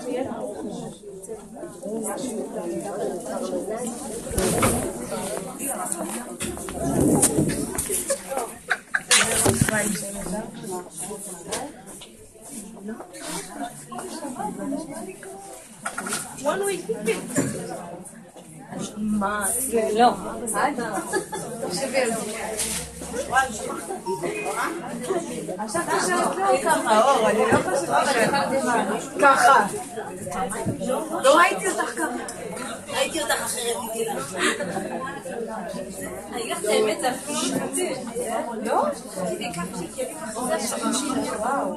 1 week. מה? לא. עכשיו תשארת לא ככה. אור, אני לא חושבת ככה. לא ראיתי אותך ככה. ראיתי אותך אחרת מגילה. אני לך את האמת להפקיד את זה. לא? כדי ככה שתהיה לי חושבת. וואו.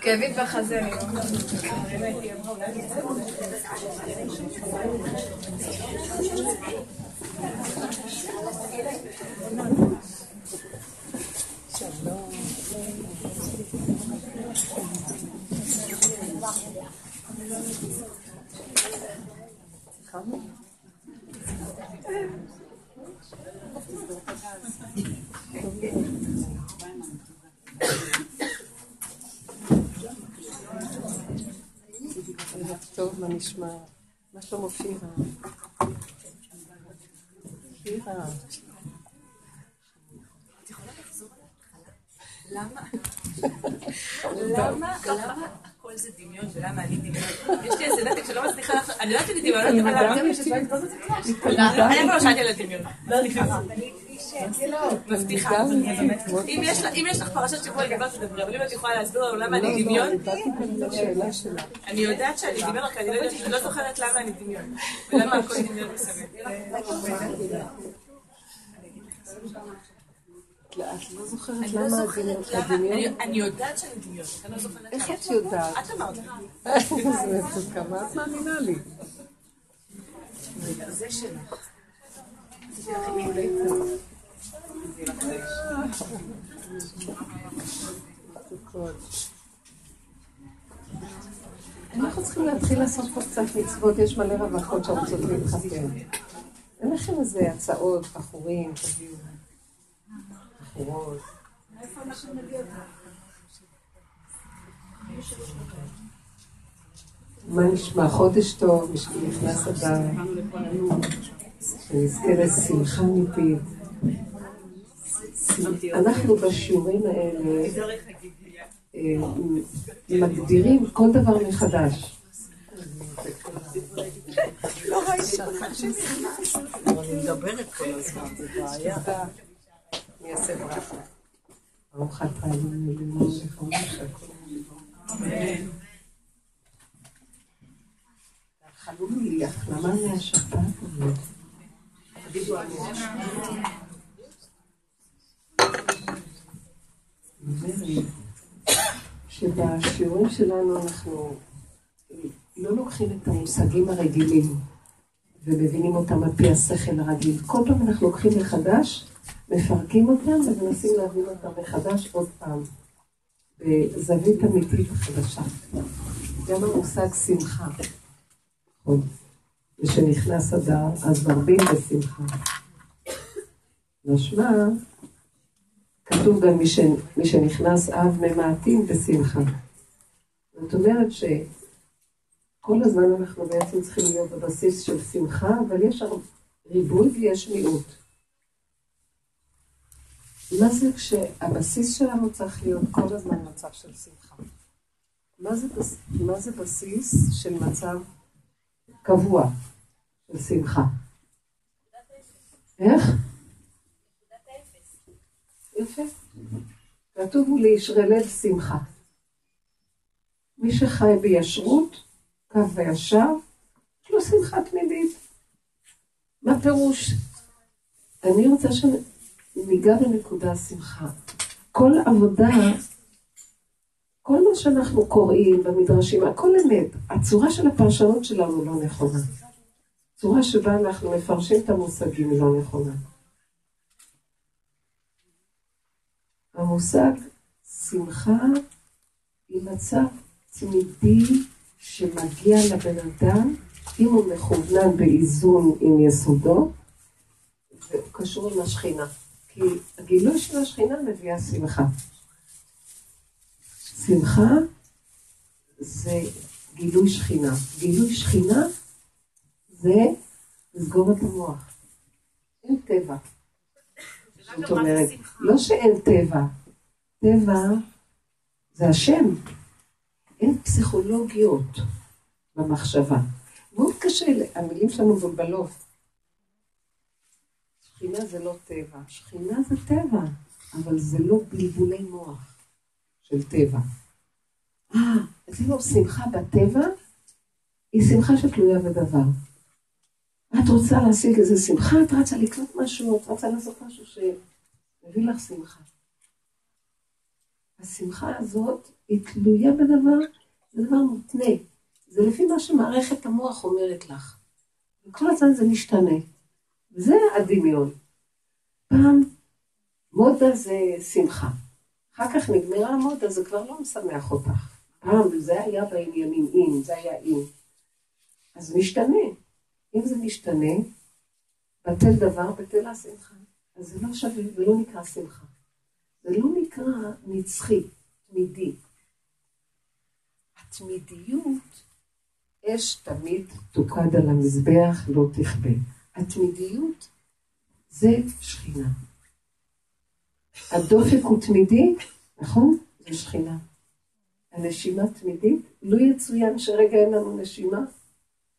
כאבית בחזה חמור טוב, מה נשמע? מה שלום אופירה? אופירה. את יכולה לחזור על ההתחלה? למה הכל זה דמיון ולמה אני דמיון? יש לי איזה נתק שלא מצליחה לך, אני לא יודעת שאני דמיון, אני לא יודעת שאני דמיון. אני לא שאלתי על הדמיון. לא נכנסה. מבטיחה. אם יש לך פרשת שבוע לגבי תדברי, אבל אם את יכולה להסביר לנו למה אני דמיון, אני יודעת שאני דמיון, רק אני לא זוכרת למה אני דמיון. למה הכל דמיון מסביב. את לא זוכרת למה את דמיון? אני יודעת שאני דמיון. איך את יודעת? את אמרת. זה מצוקה, מה את מאמינה לי? זה שלך. זה הכי מיולדת. אנחנו צריכים להתחיל לעשות פה קצת מצוות, יש מלא רווקות שרוצות להתחתן. אין לכם איזה הצעות, בחורים, תביאו, בחורות. איפה אנחנו נביא אותם? מה נשמע? חודש טוב, נכנס אדם, שנזכה לשמחה מפיו. אנחנו בשיעורים האלה מגדירים כל דבר מחדש. לא ראיתי לך שנכנס. אני מדברת כל הזמן, זה בעיה. אני אעשה ברכה. ברוך אתה אדוני אלוהינו מלך העולם. חלום לי, החלמה מהשפעת הזאת. תגידו על זה. שבשיעורים שלנו אנחנו לא לוקחים את המושגים הרגילים ומבינים אותם על פי השכל הרגיל. כל פעם אנחנו לוקחים מחדש, מפרקים אותם ומנסים להבין אותם מחדש עוד פעם בזווית אמיתית חדשה. גם המושג שמחה, ושנכנס אדר אז מרבים בשמחה. נשמע כתוב גם מי שנכנס אב ממעטים בשמחה. זאת אומרת שכל הזמן אנחנו בעצם צריכים להיות בבסיס של שמחה, אבל יש ריבוי ויש מיעוט. מה זה כשהבסיס שלנו צריך להיות כל הזמן מצב של שמחה? מה זה בסיס של מצב קבוע של שמחה? איך? יפה. כתוב הוא לישרי לב שמחה. מי שחי בישרות, קו וישר, יש לו שמחה תמידית. מה פירוש? אני רוצה שניגע בנקודה השמחה. כל עבודה, כל מה שאנחנו קוראים במדרשים, הכל אמת. הצורה של הפרשנות שלנו לא נכונה. הצורה שבה אנחנו מפרשים את המושגים לא נכונה. המושג שמחה היא מצב תמידי שמגיע לבן אדם אם הוא מכוונן באיזון עם יסודו והוא קשור עם השכינה, כי הגילוי של השכינה מביאה שמחה. שמחה זה גילוי שכינה. גילוי שכינה זה לסגור את המוח. אין טבע. זאת אומרת, לא שאין טבע. טבע זה השם. אין פסיכולוגיות במחשבה. מאוד קשה, המילים שלנו מבולבלות. שכינה זה לא טבע. שכינה זה טבע, אבל זה לא בלבולי מוח של טבע. אצלנו שמחה בטבע היא שמחה שתלויה בדבר. את רוצה להשיג איזה שמחה, את רצה לקנות משהו, את רצה לעשות משהו שמביא לך שמחה. השמחה הזאת היא תלויה בדבר, זה דבר מותנה. זה לפי מה שמערכת המוח אומרת לך. וכל הזמן זה משתנה. וזה הדמיון. פעם מודה זה שמחה. אחר כך נגמרה המודה, זה כבר לא משמח אותך. פעם זה היה בעניינים אם, זה היה אם. אז משתנה. אם זה משתנה, בטל דבר, בטל השמחה. אז זה לא שווה, זה לא נקרא שמחה. זה לא נקרא נצחי, תמידי. התמידיות, אש תמיד תוקד על המזבח, לא תכבה. התמידיות זה שכינה. הדופק הוא תמידי, נכון? זה שכינה. הנשימה תמידית, לא יצוין שרגע אין לנו נשימה.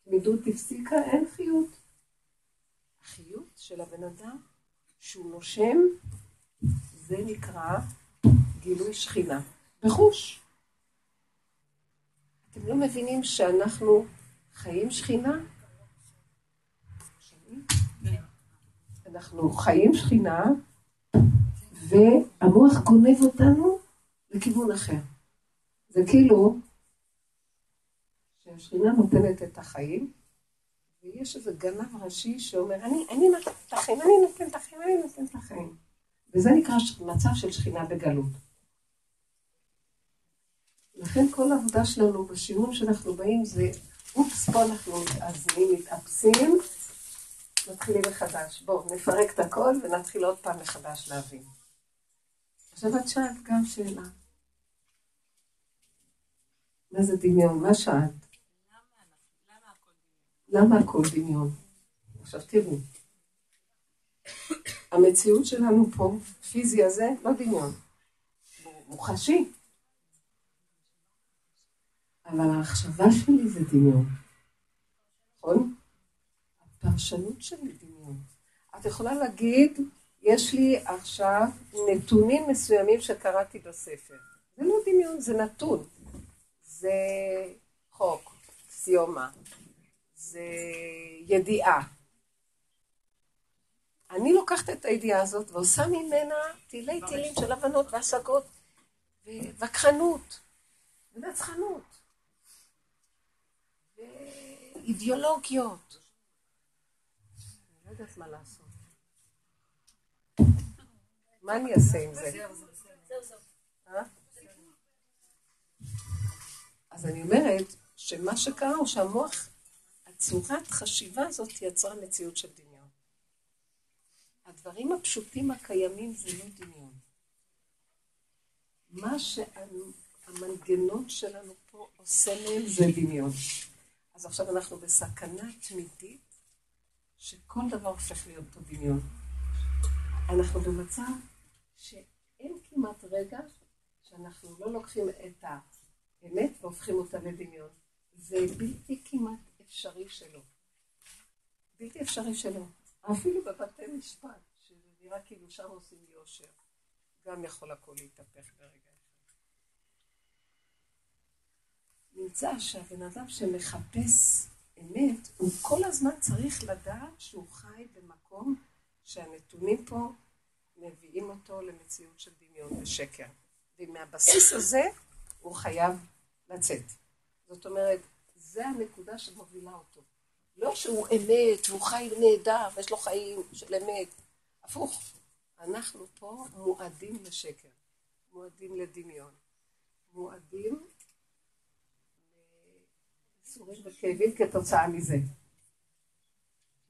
תמידות תפסיקה, אין חיות. החיות של הבן אדם, שהוא נושם, זה נקרא גילוי שכינה. בחוש. אתם לא מבינים שאנחנו חיים שכינה? אנחנו חיים שכינה, והמוח גונב אותנו לכיוון אחר. זה כאילו שהשכינה נותנת את החיים, ויש איזה גנב ראשי שאומר, אני נותן את החיים, אני נותן את החיים, אני נותן את החיים. וזה נקרא מצב של שכינה בגלות. לכן כל העבודה שלנו בשיעור שאנחנו באים זה, אופס, פה אנחנו מתאזנים, מתאפסים, נתחילים מחדש. בואו, נפרק את הכל ונתחיל עוד פעם מחדש להבין. עכשיו את שאלת גם שאלה. מה זה דמיון? מה שאלת? למה הכל דמיון? עכשיו תראו. המציאות שלנו פה, פיזי הזה, לא דמיון. הוא חשי. אבל ההחשבה שלי זה דמיון. נכון? הפרשנות שלי דמיון. את יכולה להגיד, יש לי עכשיו נתונים מסוימים שקראתי בספר. זה לא דמיון, זה נתון. זה חוק, סיומה. זה ידיעה. אני לוקחת את הידיעה הזאת ועושה ממנה תילי תילים של הבנות והשגות ובקחנות ונצחנות ואידיאולוגיות. אני לא יודעת מה לעשות. מה אני אעשה עם זה? אז אני אומרת שמה שקרה הוא שהמוח, הצורת חשיבה הזאת יצרה מציאות של דמיון. הדברים הפשוטים הקיימים זה לא דמיון. מה שהמנגנון שלנו פה עושה מהם זה דמיון. אז עכשיו אנחנו בסכנה תמידית שכל דבר הופך להיות פה דמיון. אנחנו במצב שאין כמעט רגע שאנחנו לא לוקחים את האמת והופכים אותה לדמיון. זה בלתי כמעט אפשרי שלו. בלתי אפשרי שלו. אפילו בבתי משפט, שזה נראה כאילו שם עושים יושר, גם יכול הכל להתהפך ברגע אחד. נמצא שהבן אדם שמחפש אמת, הוא כל הזמן צריך לדעת שהוא חי במקום שהנתונים פה מביאים אותו למציאות של דמיון ושקר. ומהבסיס הזה הוא חייב לצאת. זאת אומרת, זה הנקודה שמובילה אותו. לא שהוא אמת, הוא חי נהדר, ויש לו חיים של אמת. הפוך. אנחנו פה מועדים לשקר, מועדים לדמיון, מועדים לסורים וכאבים כתוצאה מזה.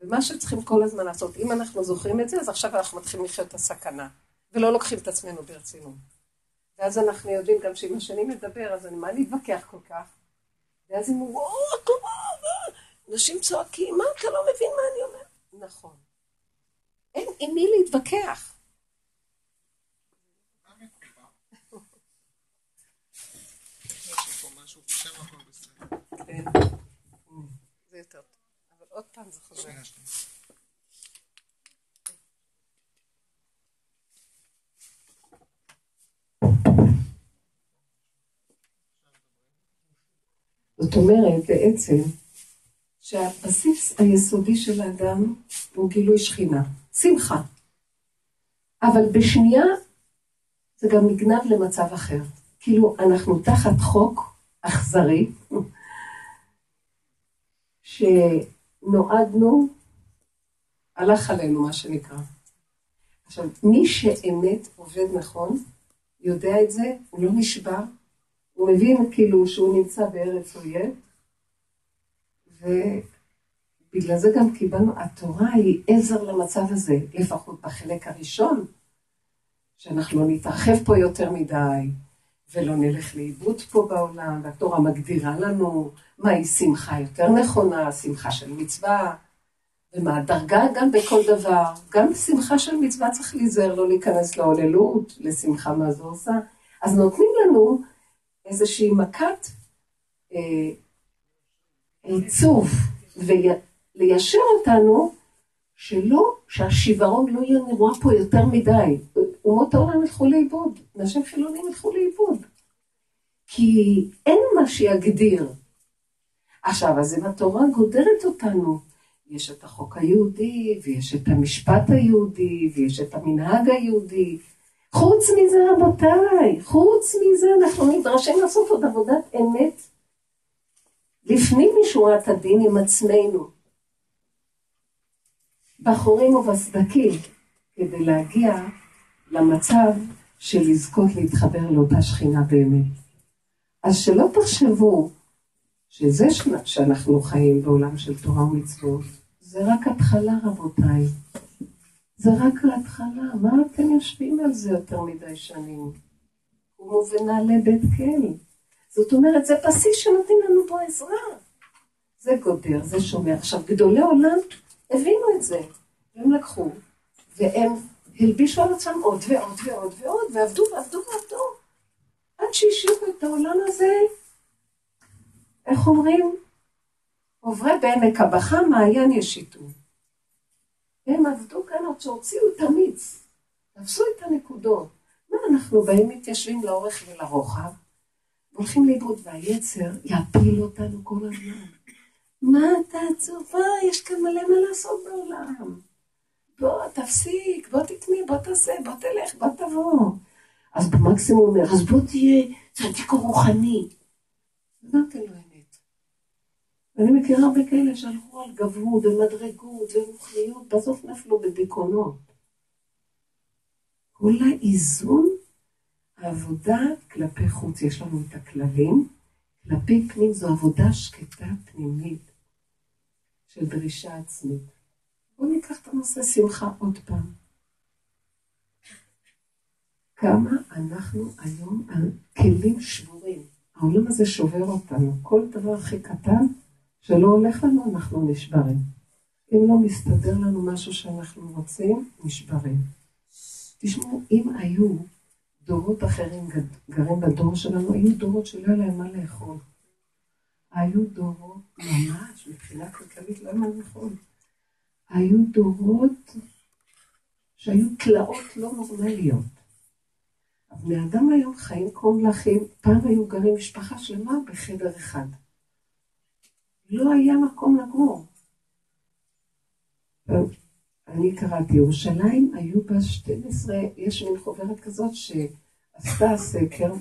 ומה שצריכים כל הזמן לעשות, אם אנחנו זוכרים את זה, אז עכשיו אנחנו מתחילים לחיות את הסכנה, ולא לוקחים את עצמנו ברצינות. ואז אנחנו יודעים גם שאם השני מדבר, אז אני מה להתווכח כל כך? ואז הם אומרים, אנשים צועקים, מה אתה לא מבין מה אני אומר? נכון. אין עם מי להתווכח. כן. זה יותר טוב. אבל עוד פעם זה חוזר. זאת אומרת בעצם שהבסיס היסודי של האדם הוא גילוי שכינה, שמחה. אבל בשנייה זה גם נגנב למצב אחר. כאילו אנחנו תחת חוק אכזרי שנועדנו, הלך עלינו מה שנקרא. עכשיו, מי שאמת עובד נכון, יודע את זה, הוא לא נשבר, הוא מבין כאילו שהוא נמצא בארץ אויב, ובגלל זה גם קיבלנו, התורה היא עזר למצב הזה, לפחות בחלק הראשון, שאנחנו לא נתרחב פה יותר מדי, ולא נלך לאיבוד פה בעולם, והתורה מגדירה לנו מהי שמחה יותר נכונה, שמחה של מצווה, ומה הדרגה גם בכל דבר, גם שמחה של מצווה צריך להיזהר, לא להיכנס לעוללות, לשמחה מה זה עושה, אז נותנים לנו איזושהי מכת עיצוב, וליישר אותנו שלא, שהשיוורון לא יהיה נראה פה יותר מדי. אומות העולם הלכו לאיבוד, נשים חילונים הלכו לאיבוד. כי אין מה שיגדיר. עכשיו, אז אם התורה גודרת אותנו, יש את החוק היהודי, ויש את המשפט היהודי, ויש את המנהג היהודי. חוץ מזה רבותיי, חוץ מזה אנחנו נדרשים לעשות עוד עבודת אמת. לפני משורת הדין עם עצמנו. בחורים ובסדקים, כדי להגיע למצב של לזכות להתחבר לאותה שכינה באמת. אז שלא תחשבו שזה שאנחנו חיים בעולם של תורה ומצוות, זה רק התחלה רבותיי. זה רק ההתחלה, מה אתם יושבים על זה יותר מדי שנים? הוא ונעלה בית כלי. זאת אומרת, זה בסיס שנותנים לנו פה עזרה. זה גודר, זה שומע. עכשיו, גדולי עולם הבינו את זה. הם לקחו, והם הלבישו על עצמם עוד ועוד ועוד ועוד, ועבדו ועבדו ועבדו. עד שהשאירו את העולם הזה, איך אומרים? עוברי בעמק הבכה, מעיין ישיתו. הם עבדו כאן עוד שהוציאו את המיץ, תפסו את הנקודות. מה אנחנו באים מתיישבים לאורך ולרוחב, הולכים לאיבוד והיצר יפיל אותנו כל הזמן. מה אתה עצובה? יש כאן מלא מה לעשות בעולם. בוא תפסיק, בוא תתמיד, בוא תעשה, בוא תלך, בוא תבוא. אז במקסימום אומר, אז בוא תהיה צדיק רוחני. גם כן לא אמת. אני מכירה הרבה כאלה שהלכו על גברות ומדרגות ורוחניות, בסוף נפלו בדיכאונות. כל האיזון, העבודה כלפי חוץ, יש לנו את הכללים, כלפי פנים זו עבודה שקטה פנימית של דרישה עצמית. בואו ניקח את הנושא שמחה עוד פעם. כמה אנחנו היום על כלים שבורים. העולם הזה שובר אותנו. כל דבר הכי קטן שלא הולך לנו, אנחנו נשברים. אם לא מסתדר לנו משהו שאנחנו רוצים, נשברים. תשמעו, אם היו דורות אחרים גרים בדור שלנו, היו דורות שלא היה להם מה לאכול. היו דורות ממש, מבחינה כלכלית לא היה מה לאכול. היו דורות שהיו תלאות לא נורמליות. בני אדם היום חיים כמו מלאכים, פעם היו גרים משפחה שלמה בחדר אחד. לא היה מקום לגור. אני קראתי, ירושלים היו בה 12, יש מין חוברת כזאת שעשתה סקר,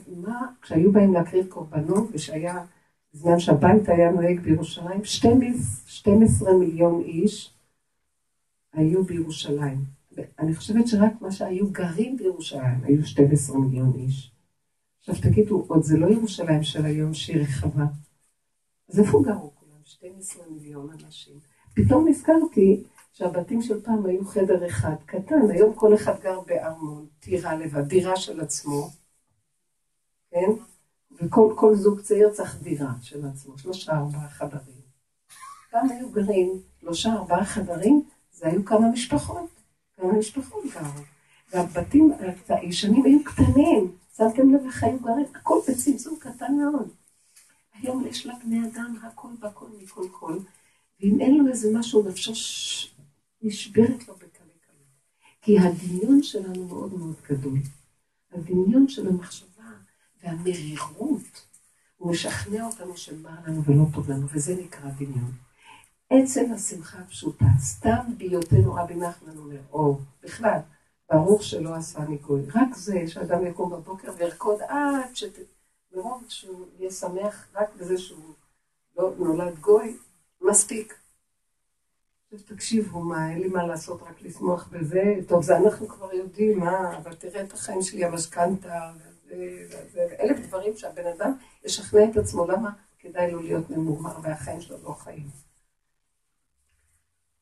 כשהיו בהם להקריב קורבנות, ושהיה זמן שהבית היה נוהג בירושלים, 12 מיליון איש היו בירושלים. אני חושבת שרק מה שהיו גרים בירושלים, היו 12 מיליון איש. עכשיו תגידו, עוד זה לא ירושלים של היום שהיא רחבה. אז איפה גרו כולם? 12 מיליון אנשים. פתאום נזכרתי שהבתים של פעם היו חדר אחד קטן, היום כל אחד גר בארמון, דירה לבד, דירה של עצמו, וכל זוג צעיר צריך דירה של עצמו, 3-4 חדרים. גם היו גרים, 3-4 חדרים, זה היו כמה משפחות גרו. והבתים הישנים היו קטנים, שמתם לב איך היו גרים, הכל בצמצום קטן מאוד. היום יש לה בני אדם, הכל בכל מכל כל, ואם אין לו איזה משהו, נפשו נשברת לו בקלה קלה. כי הדמיון שלנו מאוד מאוד גדול. הדמיון של המחשבה והמרירות, הוא משכנע אותנו שבא לנו ולא טוב לנו, וזה נקרא דמיון. עצם השמחה הפשוטה, סתם בהיותנו רבי נחמן אומר, או בכלל, ברוך שלא עשני גוי. רק זה שאדם יקום בבוקר וירקוד עד מרוב שהוא יהיה שמח רק בזה שהוא לא נולד גוי, מספיק. תקשיבו מה, אין לי מה לעשות רק לשמוח בזה, טוב זה אנחנו כבר יודעים מה, אבל תראה את החיים שלי, המשכנתה, אלף דברים שהבן אדם ישכנע את עצמו למה כדאי לו להיות ממורמר והחיים שלו לא חיים.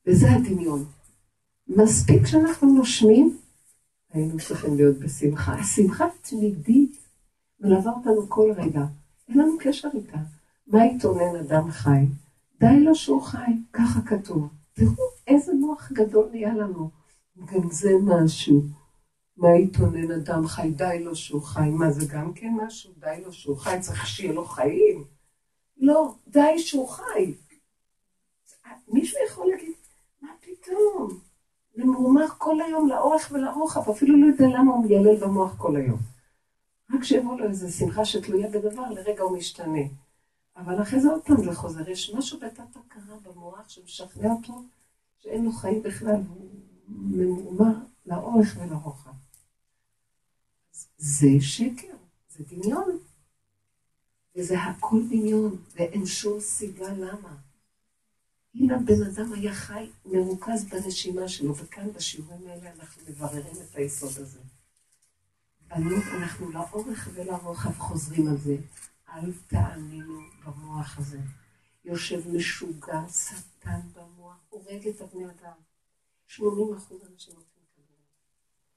וזה הדמיון. מספיק שאנחנו נושמים, היינו צריכים להיות בשמחה. השמחה תמידית מלווה אותנו כל רגע. אין לנו קשר איתה. מה יתונן אדם חי? די לו שהוא חי, ככה כתוב. תראו איזה מוח גדול נהיה לנו. גם זה משהו. מה יתונן אדם חי? די לו שהוא חי. מה זה גם כן משהו? די לו שהוא חי. צריך שיהיה לו חיים. לא, די שהוא חי. מישהו יכול להגיד, מה פתאום? ומורמר כל היום לאורך ולרוחב, אפילו לא יודע למה הוא מיילל במוח כל היום. רק שיבוא לו איזו שמחה שתלויה בדבר, לרגע הוא משתנה. אבל אחרי זה עוד פעם זה חוזר, יש משהו בתת הכרה במוח שמשכנע אותו, שאין לו חיים בכלל, הוא ממורמר לאורך ולרוחב. זה שקר, זה דמיון. וזה הכל דמיון, ואין שום סיבה למה. אם הבן אדם היה חי, מרוכז בנשימה שלו, וכאן בשיעורים האלה אנחנו מבררים את היסוד הזה. בנות, אנחנו לאורך ולרוחב חוזרים על זה. אל תאמינו במוח הזה. יושב משוגע, סטן במוח, הורג את הבני אדם. 80% אנשים עושים כזה.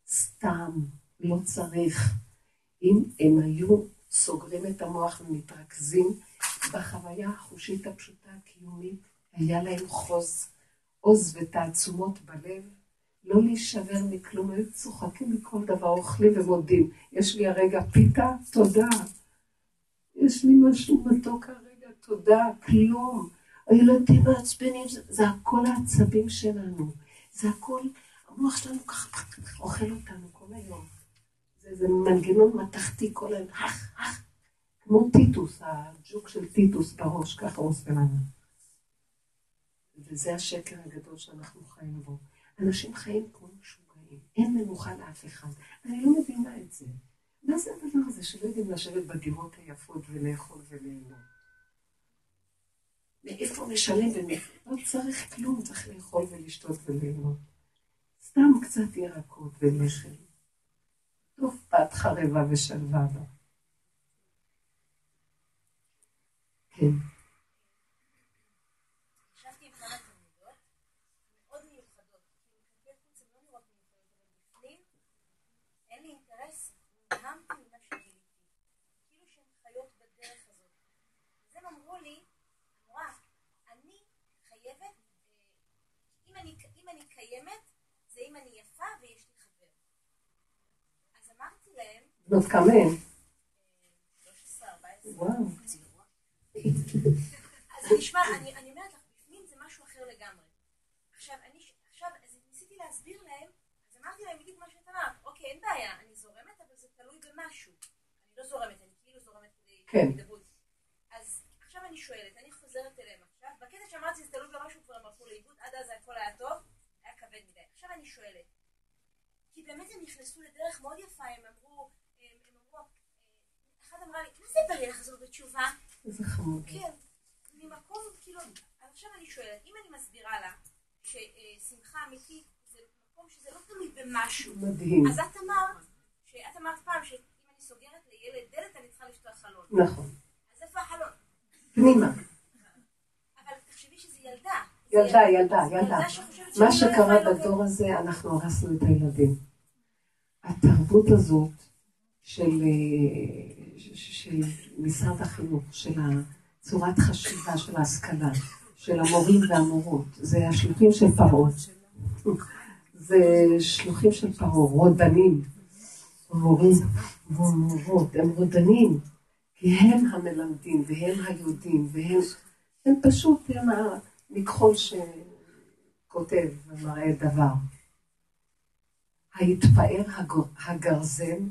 סתם, לא צריך. אם הם היו סוגרים את המוח ומתרכזים בחוויה החושית הפשוטה הקיומית, היה להם עוז ותעצומות בלב, לא להישבר מכלום, היו צוחקים מכל דבר, אוכלים ומודים. יש לי הרגע פיתה, תודה. יש לי משהו מתוק הרגע, תודה, כלום. הילדים העצבנים, זה הכל העצבים שלנו. זה הכל, המוח שלנו ככה, אוכל אותנו כל היום. זה מנגנון מתחתי כל היום, כמו טיטוס, הג'וק של טיטוס בראש, ככה עושה לנו. וזה השקר הגדול שאנחנו חיים בו. אנשים חיים כמו משוגעים, אין מנוחה לאף אחד. אני לא מבינה את זה. מה זה הדבר הזה שלא יודעים לשבת בדירות היפות ולאכול וליהנות? מאיפה נשלם ומאיפה? לא צריך כלום, צריך לאכול ולשתות וליהנות. סתם קצת ירקות ולחם. טוב, פת חרבה ושלווה בה. כן. בנות כמה הם? 13-14. וואו. אז נשמע, אני אומרת לך, בפנים זה משהו אחר לגמרי. עכשיו, אז ניסיתי להסביר להם, אז אמרתי להם בדיוק מה שאתה אמרת. אוקיי, אין בעיה, אני זורמת, אבל זה תלוי במשהו. אני לא זורמת, אני כאילו זורמת כדי לדברות. אז עכשיו אני שואלת, אני חוזרת אליהם עכשיו. בקטע שאמרתי, זה תלוי במשהו, כבר הם הלכו לאיבוד, עד אז הכל היה טוב, היה כבד מדי. עכשיו אני שואלת, כי באמת הם נכנסו לדרך מאוד יפה, הם אמרו, אחד אמרה לי, מה זה בריא לחזור בתשובה? איזה חמור. כן, ממקום, כאילו, עכשיו אני שואלת, אם אני מסבירה לה ששמחה אמיתית זה מקום שזה לא תמיד במשהו. מדהים. אז את אמרת פעם שאם אני סוגרת לילד דלת, אני צריכה לפתוח חלון. נכון. אז איפה החלון? פנימה. אבל תחשבי שזה ילדה. ילדה. מה שקרה בדור הזה, אנחנו הרסנו את הילדים. התרבות הזאת של של משרד החינוך, של צורת חשיבה, של ההשכלה, של המורים והמורות. זה השלוחים של פרעות. זה שלוחים של פרעות, רודנים. מורים ומורות, הם רודנים. כי הם המלמדים והם היהודים, והם פשוט הם המכחול שכותב ומראה דבר. ההתפאר הגרזן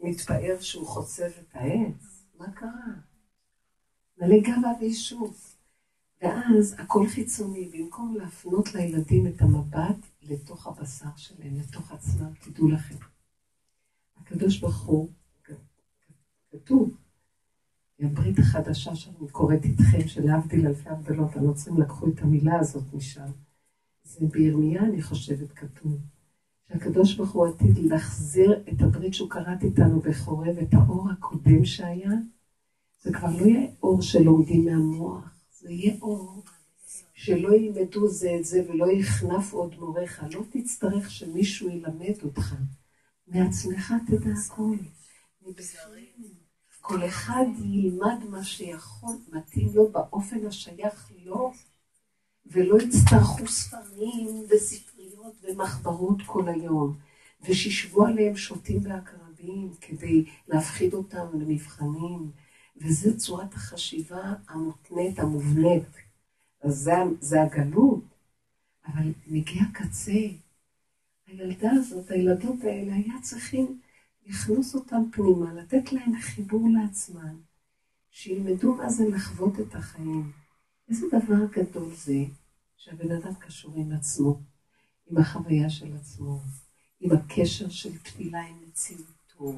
מתפאר שהוא חוצב את העץ. מה קרה? מלא גבה ויישוב. ואז הכל חיצוני, במקום להפנות לילדים את המבט לתוך הבשר שלהם, לתוך עצמם, תדעו לכם. הקדוש ברוך הוא כתוב, הברית החדשה שאני קוראת איתכם, שלהבדיל אלפי הבדלות, הנוצרים לקחו את המילה הזאת משם. זה בירמיה, אני חושבת, כתוב. שהקדוש ברוך הוא עתיד להחזיר את הברית שהוא קראת איתנו בחורב, את האור הקודם שהיה. זה כבר לא יהיה אור שלומדים מהמוח, זה יהיה אור שלא ילמדו זה את זה ולא יכנף עוד מורך. לא תצטרך שמישהו ילמד אותך. מעצמך תדע הכל. מבשרים. כל אחד ילמד מה שיכול, מתאים לו באופן השייך לו, ולא יצטרכו ספרים וספריות ומחברות כל היום, ושישבו עליהם שוטים ועקרבים כדי להפחיד אותם למבחנים, וזו צורת החשיבה המותנית, המובנית. אז זה הגלות, אבל מגיע קצה. הילדה הזאת, הילדות האלה היה צריכים, יכנוס אותם פנימה, לתת להם חיבור לעצמן, שילמדו מה זה לחוות את החיים. איזה דבר גדול זה, שהבן אדם קשור עם עצמו, עם החוויה של עצמו, עם הקשר של תפילה, עם מציאותו.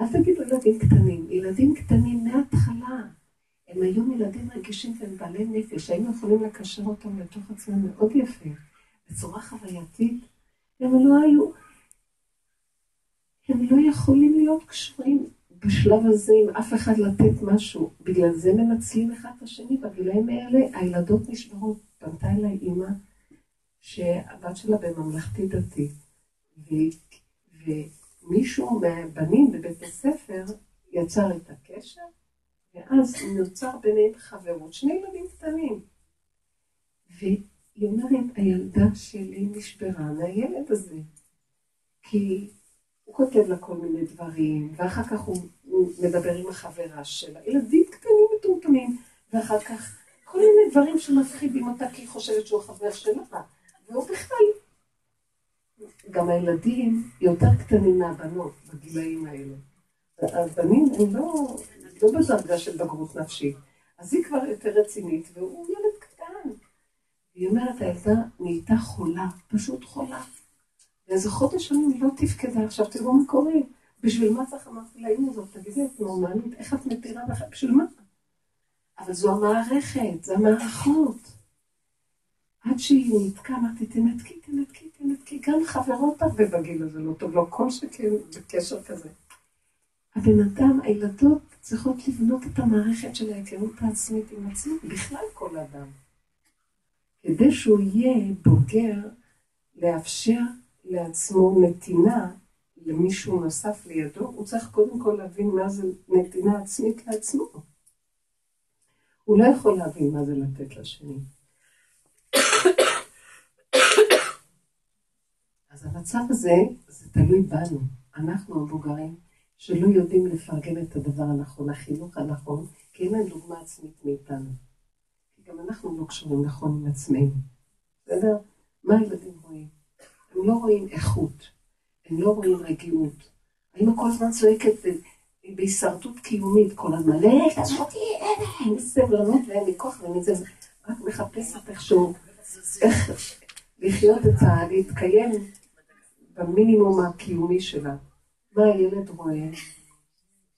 אל תגידו ילדים קטנים, ילדים קטנים מההתחלה, הם היום ילדים רגישים והם בעלי נפש, האם יכולים לקשר אותם לתוך עצמם מאוד יפה, בצורה חווייתית, הם לא היו... הם לא יכולים להיות קשורים בשלב הזה עם אף אחד לתת משהו. בגלל זה מנצלים אחד את השני. בגילאים האלה הילדות נשברות. פנתה אליי אימא שהבת שלה בממלכתי דתי. ומישהו מהבנים בבית הספר יצר את הקשר, ואז נוצר ביניהם חברות. שני ילדים קטנים. והיא אומרת, הילדה שלי נשברה מהילד הזה. כי... הוא כותב לה כל מיני דברים, ואחר כך הוא מדבר עם החברה שלה, ילדים קטנים מטומטמים, ואחר כך כל מיני דברים שמפחידים אותה, כי היא חושבת שהוא החבר שלה, והוא בכלל. גם הילדים יותר קטנים מהבנות, בגילאים האלה. הבנים הם לא בדרגה של בגרות נפשית, אז היא כבר יותר רצינית, והוא ילד קטן. היא אומרת, הילדה נהייתה חולה, פשוט חולה. ואיזה חודש אני לא תפקדה, עכשיו תראו מה קורה, בשביל מה צריך אמרתי לאמא הזאת, תגידי את נורמלית, איך את מתירה בכלל, בשביל מה? אבל זו המערכת, זו המערכות. עד שהיא נתקה, אמרתי, תנתקי, גם חברות הרבה בגיל הזה לא טוב, לא כל שכן בקשר כזה. הבן אדם, הילדות צריכות לבנות את המערכת של ההיכרות העצמית עם עצמי, בכלל כל אדם. כדי שהוא יהיה בוגר לאפשר, לעצמו נתינה למישהו נוסף לידו, הוא צריך קודם כל להבין מה זה נתינה עצמית לעצמו. הוא לא יכול להבין מה זה לתת לשני. אז המצב הזה, זה תלוי בנו. אנחנו המבוגרים שלא יודעים לפרגן את הדבר הנכון, החינוך הנכון, כי אין להם דוגמה עצמית מאיתנו. כי גם אנחנו לא קשורים נכון עם עצמנו. בסדר? מה הילדים רואים? הם לא רואים איכות, הם לא רואים רגיעות. האמא כל הזמן צועקת בהישרדות קיומית, כל הזמן, תעזבותי, אין, סבלנות ואין לי כוח, רק מחפשת איכשהו, איך לחיות את ה... להתקיים במינימום הקיומי שלה. מה הילד רואה?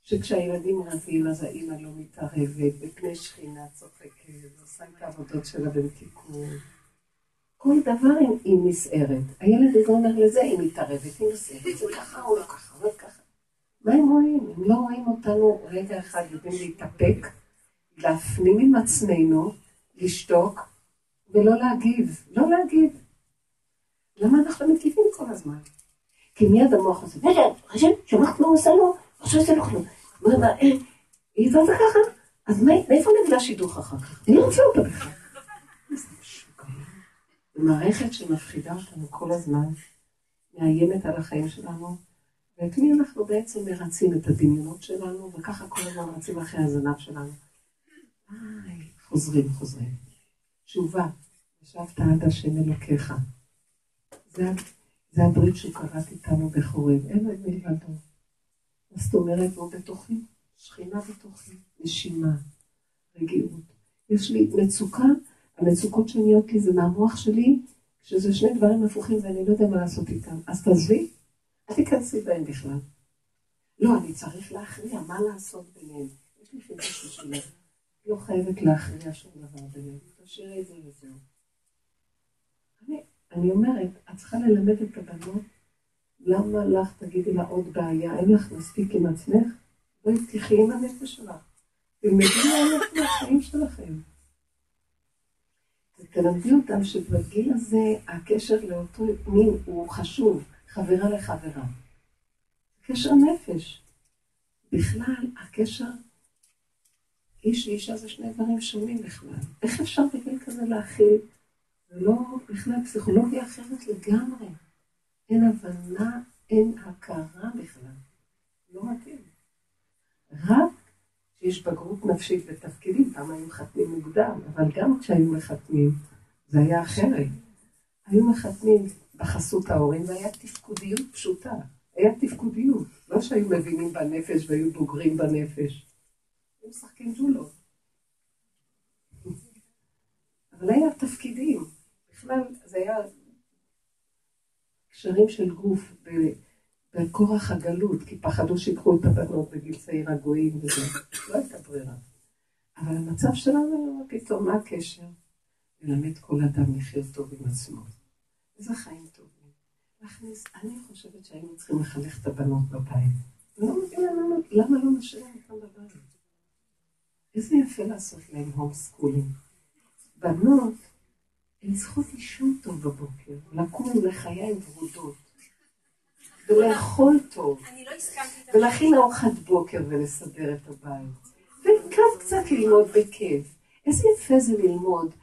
שכשהילדים רבים, אז האמא לא מתערבת, בפני שכינה צוחקת, עושה את העבודות שלה במתיקות. כל דבר היא מסערת. הילד הזה אומר לזה, היא מתערבת, היא מסערת, זה ככה או לא ככה, אבל ככה. מה הם רואים? הם לא רואים אותנו רגע אחד, יודעים להתאפק, להפנים עם עצמנו, לשתוק, ולא להגיב. לא להגיב. למה אנחנו מגיבים כל הזמן? כי מיד המוח עושה, רגע, חשב, שמחת מה עושה לו? עכשיו זה לא כלום. הוא אומר, היא זאת ככה? אז מאיפה נגלה שידוך אחר כך? אני רוצה אותה בכלל. איזה משוגע. מערכת שמפחידה אותנו כל הזמן, מאיימת על החיים שלנו, ואת מי אנחנו בעצם מרצים את הדמיונות שלנו, וככה כל הזמן רצים אחרי הזנב שלנו. חוזרים. תשובה, ישבת עד השם אלוקיך. זה הברית שהוא קראת איתנו בחורב, אין עוד מלבדו. זאת אומרת, בוא בתוכי, שכינה בתוכי, נשימה, רגיעות. יש לי מצוקה, המצוקות שניות לי זה מהמוח שלי, שזה שני דברים הפוכים ואני לא יודע מה לעשות איתם. אז תעזבי, אל תיכנסי בהם בכלל. לא, אני צריך להכריע מה לעשות ביניהם. יש לי חידוש בשבילה. לא חייבת להכריע שום דבר ביניהם. תשאירי את זה וזהו. אני אומרת, את צריכה ללמד את הבנות, למה לך תגידי לה עוד בעיה, אין לך מספיק עם עצמך? בואי תחי עם הנפש שלך. תלמדי לה את החיים שלכם. תלמדי אותם שבגיל הזה, הקשר לאותו מין הוא חשוב, חברה לחברה. קשר נפש. בכלל, הקשר, איש ואישה זה שני דברים שונים בכלל. איך אפשר בגיל כזה להכיל? ולא בכלל פסיכולוגיה אחרת לגמרי. אין הבנה, אין הכרה בכלל. לא מתאים. רק שיש בגרות נפשית ותפקידים, פעם היו חתמים מוקדם, אבל גם כשהיו מחתמים, זה היה אחרת. היו מחתמים בחסות ההורים, והיה תפקודיות פשוטה. היה תפקודיות. לא שהיו מבינים בנפש והיו בוגרים בנפש. הם שחקים ג'ולות. אבל היה תפקידים. בכלל זה היה קשרים של גוף בכורח הגלות, כי פחדו שיקחו את הבנות בגיל צעיר הגויים וזה. לא הייתה ברירה. אבל המצב שלנו פתאום מה הקשר? ללמד כל אדם לחיות טוב עם עצמו. איזה חיים טובים. אני חושבת שהיינו צריכים לחנך את הבנות בבית. לא מבין למה לא נשארים אותם בבית. איזה יפה לעשות להם הום סקולים. בנות, הן צריכות לישון טוב בבוקר, לקום לחיים ורודות, ולאכול טוב, ולהכין ארוחת בוקר ולסדר את הבית, וכך קצת ללמוד בכיף. איזה יפה זה ללמוד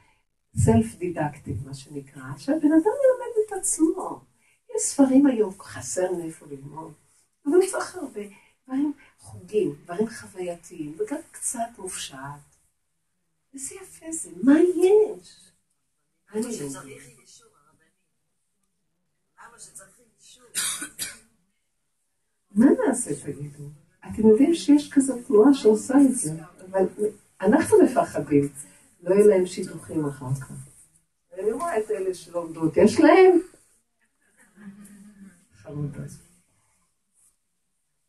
סלף-דידקטית, מה שנקרא, שהבן אדם מלמד את עצמו. יש ספרים היום, חסר מאיפה ללמוד, אבל צריך הרבה דברים חוגים, דברים חווייתיים, וגם קצת מופשט. איזה יפה זה, מה יש? אני לא שצריך יישור, הרבנים. למה שצריך יישור? מה נעשה תגידו? אתם יודעים שיש כזו תנועה שעושה את זה, אבל אנחנו מפחדים, לא יהיו להם שידוכים אחר כך. ואני רואה את אלה שלא עומדות, יש להם? חמוד הזה.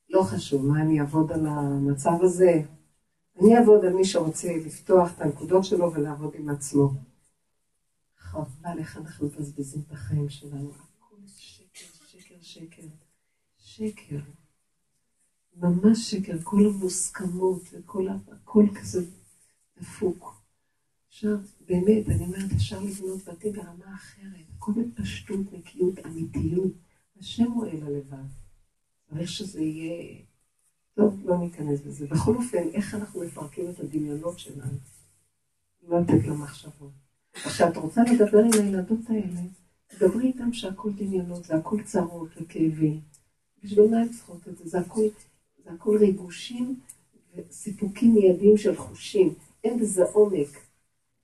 לא חשוב, מה אני אעבוד על המצב הזה? אני אעבוד על מי שרוצה לפתוח את הנקודות שלו ולעבוד עם עצמו. חבל איך אנחנו מבזבזים את החיים שלנו. הכל שקר. ממש שקר, כל המוסכמות וכל כזה דפוק. עכשיו, באמת, אני אומרת, אפשר לבנות בתים ברמה אחרת. הכל בפשטות, נקיות, אמיתיות. השם הוא אל הלבב. צריך שזה יהיה... טוב, לא ניכנס בזה. בכל אופן, איך אנחנו מפרקים את הדמיונות שלנו? לא לתת למחשבות. כשאת רוצה לדבר עם הילדות האלה, תדברי איתם שהכל דמיונות, זה הכל צרות וכאבים. בשביל מה הן צריכות את זה? זה הכל ריגושים וסיפוקים מיידיים של חושים. אין בזה עומק.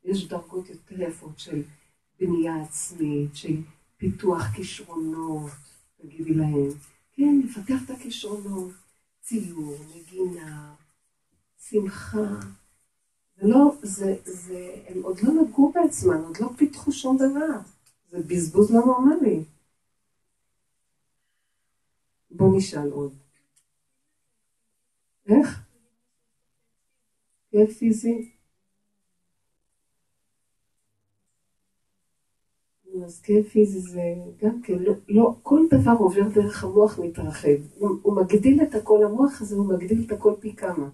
יש דרגות יותר יפות של בנייה עצמית, של פיתוח כישרונות, תגידי להם. כן, לפתח את הכישרונות. ציור, נגינה, שמחה, הם עוד לא נגעו בעצמם, עוד לא פיתחו שום דבר, זה בזבוז לא נורמלי. בוא נשאל עוד. איך? כאב פיזי? אז כאב פיזי זה גם כן, לא, כל דבר עובר דרך המוח מתרחב. הוא מגדיל את הכל, המוח הזה הוא מגדיל את הכל פי כמה.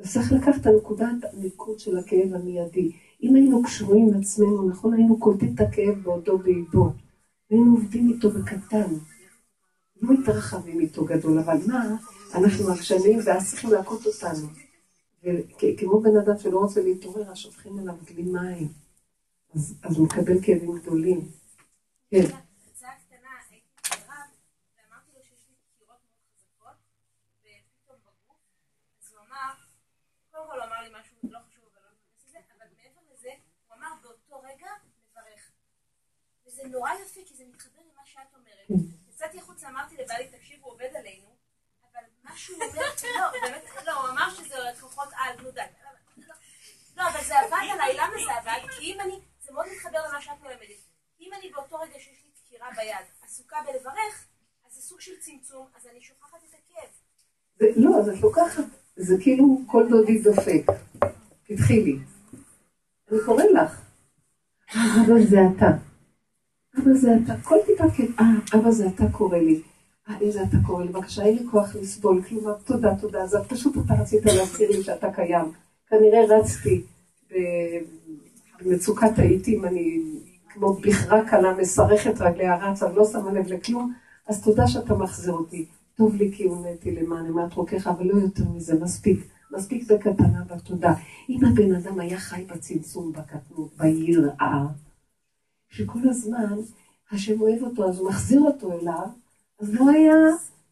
אז צריך לקחת את הנקודת הניקוד של הכאב המיידי. אם היינו קשורים לעצמנו, נכון, היינו קולטים את הכאב בעודו בעידו. והיינו עובדים איתו בקטן. לא מתרחבים איתו גדול, אבל מה? אנחנו עקשנים ואז צריכים להכות אותנו. וכמו בן אדם שלא רוצה להתעורר, שופכים עליו גלי מים. אז הוא מקבל כאבים גדולים. כן. הצעה קטנה, הייתי ברב, ואמרתי לו שיש לי קירות מאוד חזקות, ופתאום בגוף, אז הוא אמר, קודם כל הוא אמר לי משהו לא חשוב, אבל לא נכנס לזה, אבל מעבר לזה, הוא אמר באותו רגע לברך. וזה נורא יפה, כי זה מתחבר למה שאת אומרת. יצאתי חוץ, אמרתי לבעלי, תקשיב, הוא עובד עלינו, אבל משהו אומר, לא, באמת, לא, הוא אמר שזה כוחות על, נודע. לא, אבל זה עבד עליי, למה זה עבד? כי אם אני, זה מאוד מתחבר למה שאת מלמדת. אם אני באותו רגע שיש לי תקירה ביד, עסוקה בלברך, אז זה סוג של צמצום, אז אני שוכחת את הכאב. לא, אז את לוקחת, זה כאילו כל דודי דופק. תתחילי. אני קורא לך. אבל זה אתה. אבל זה אתה. כל טיפה כן. אבל זה אתה קורא לי. איזה אתה קורא לי. בבקשה, אין לי כוח לסבול. כלומר, תודה, תודה. אז פשוט אתה רצית להזכיר לי שאתה קיים. כנראה רצתי במצוקת העיתים, אני כמו בכרה קלה מסרכת רגליה רצה, לא שמה לב לכלום, אז תודה שאתה מחזיר אותי, טוב לי כי עונתי למען, מה את רוקחה, אבל לא יותר מזה, מספיק, מספיק בקטנה, אבל תודה. אם הבן אדם היה חי בצמצום, בקטנות, ביראה, שכל הזמן השם אוהב אותו, אז הוא מחזיר אותו אליו, אז לא היה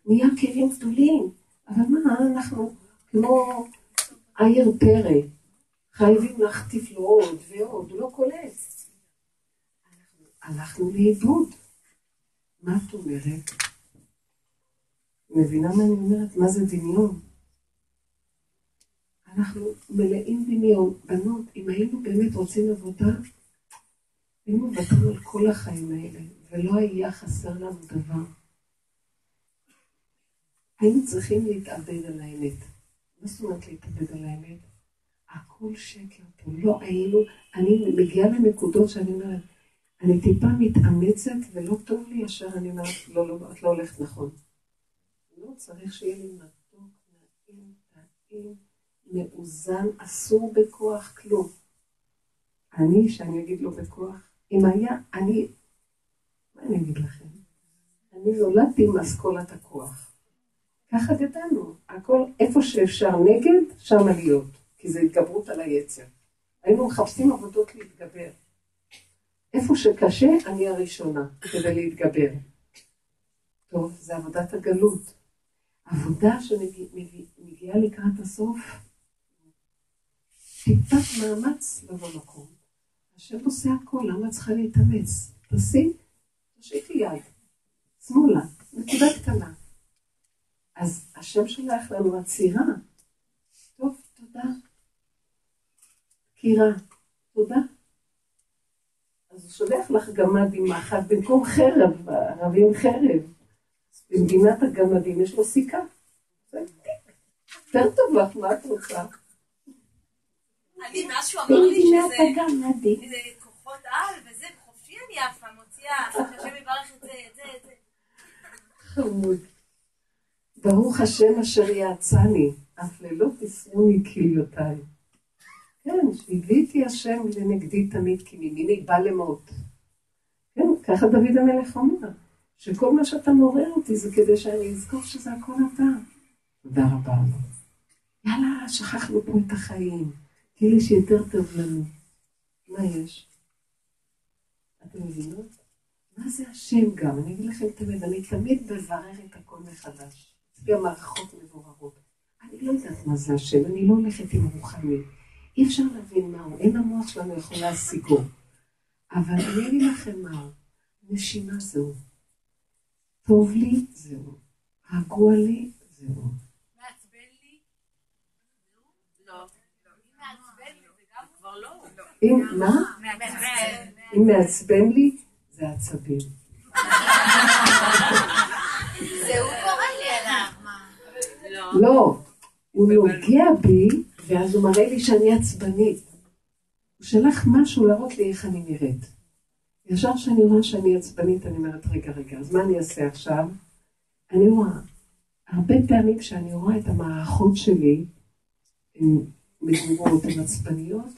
נהיה כאבים גדולים, אבל מה, אנחנו כמו... עיר פרא, חייבים להחטיף לו עוד ועוד, הוא לא קולט. הלכנו לאיבוד. מה את אומרת? מבינה מה אני אומרת? מה זה דמיון? אנחנו מלאים דמיון. בנות, אם היינו באמת רוצים עבודה, היינו בטחנו על כל החיים האלה, ולא היה חסר לנו דבר. היינו צריכים להתאבד על האמת. מה זאת אומרת להתאבד על האמת? הכל שקר פה, לא היינו, אני מגיעה לנקודות שאני אומרת, אני טיפה מתאמצת ולא טוב לי ישר, אני אומרת, לא, לא, את לא הולכת נכון. לא צריך שיהיה לי מתוק, נעים, טעים, מאוזן, אסור בכוח, כלום. אני, שאני אגיד לו בכוח, אם היה, אני, מה אני אגיד לכם? אני נולדתי עם אסכולת הכוח. ככה גדלנו, הכל איפה שאפשר נגד, שם להיות, כי זה התגברות על היצר. היינו מחפשים עבודות להתגבר. איפה שקשה, אני הראשונה, כדי להתגבר. טוב, זה עבודת הגלות. עבודה שמגיעה לקראת הסוף, טיפת מאמץ לבוא מקום. השם עושה הכל, למה צריכה להתאמץ? תשאיתי יד, שמאלה, נקודה קטנה. אז השם שולח לנו הצירה, טוב, תודה, קירה, תודה. אז הוא שולח לך גמדים אחת, במקום חרב, ערבים חרב. במדינת הגמדים יש לו סיכה. זה טיק, יותר טוב לך, מה את רוצה? אני, משהו אמר לי שזה כוחות על, וזה חופשי אני יפה, מוציאה, חשב יברך את זה, את זה, את זה. חמוד. ברוך השם אשר יעצני, אף ללא תסרוני כליותיי. כן, שהביאיתי השם לנגדי תמיד, כי ממיני בא למות. כן, ככה דוד המלך אומר, שכל מה שאתה מעורר אותי זה כדי שאני אזכור שזה הכל אתה. תודה רבה. יאללה, שכחנו פה את החיים, כאילו שיותר טוב לנו. מה יש? אתם מבינות? מה זה השם גם? אני אגיד לכם תמיד, אני תמיד מברר את הכל מחדש. גם הערכות מבוררות. אני לא יודעת מה זה השם, אני לא הולכת עם רוחני. אי אפשר להבין מהו, אין המוח שלנו יכול להשיגו. אבל אני אגיד לכם מהו, נשימה זהו. טוב לי זהו. רגוע לי זהו. מעצבן לי? לא. אם מעצבן לי, זה גם כבר לא. אם מה? מעצבן. אם מעצבן לי, זה עצבים. זהו קורא. לא, הוא נוגע בי, ואז הוא מראה לי שאני עצבנית. הוא שלח משהו להראות לי איך אני נראית. ישר שאני רואה שאני עצבנית, אני אומרת, רגע, רגע, אז מה אני אעשה עכשיו? אני רואה, הרבה פעמים כשאני רואה את המערכות שלי, הן מגורות, הן עצבניות,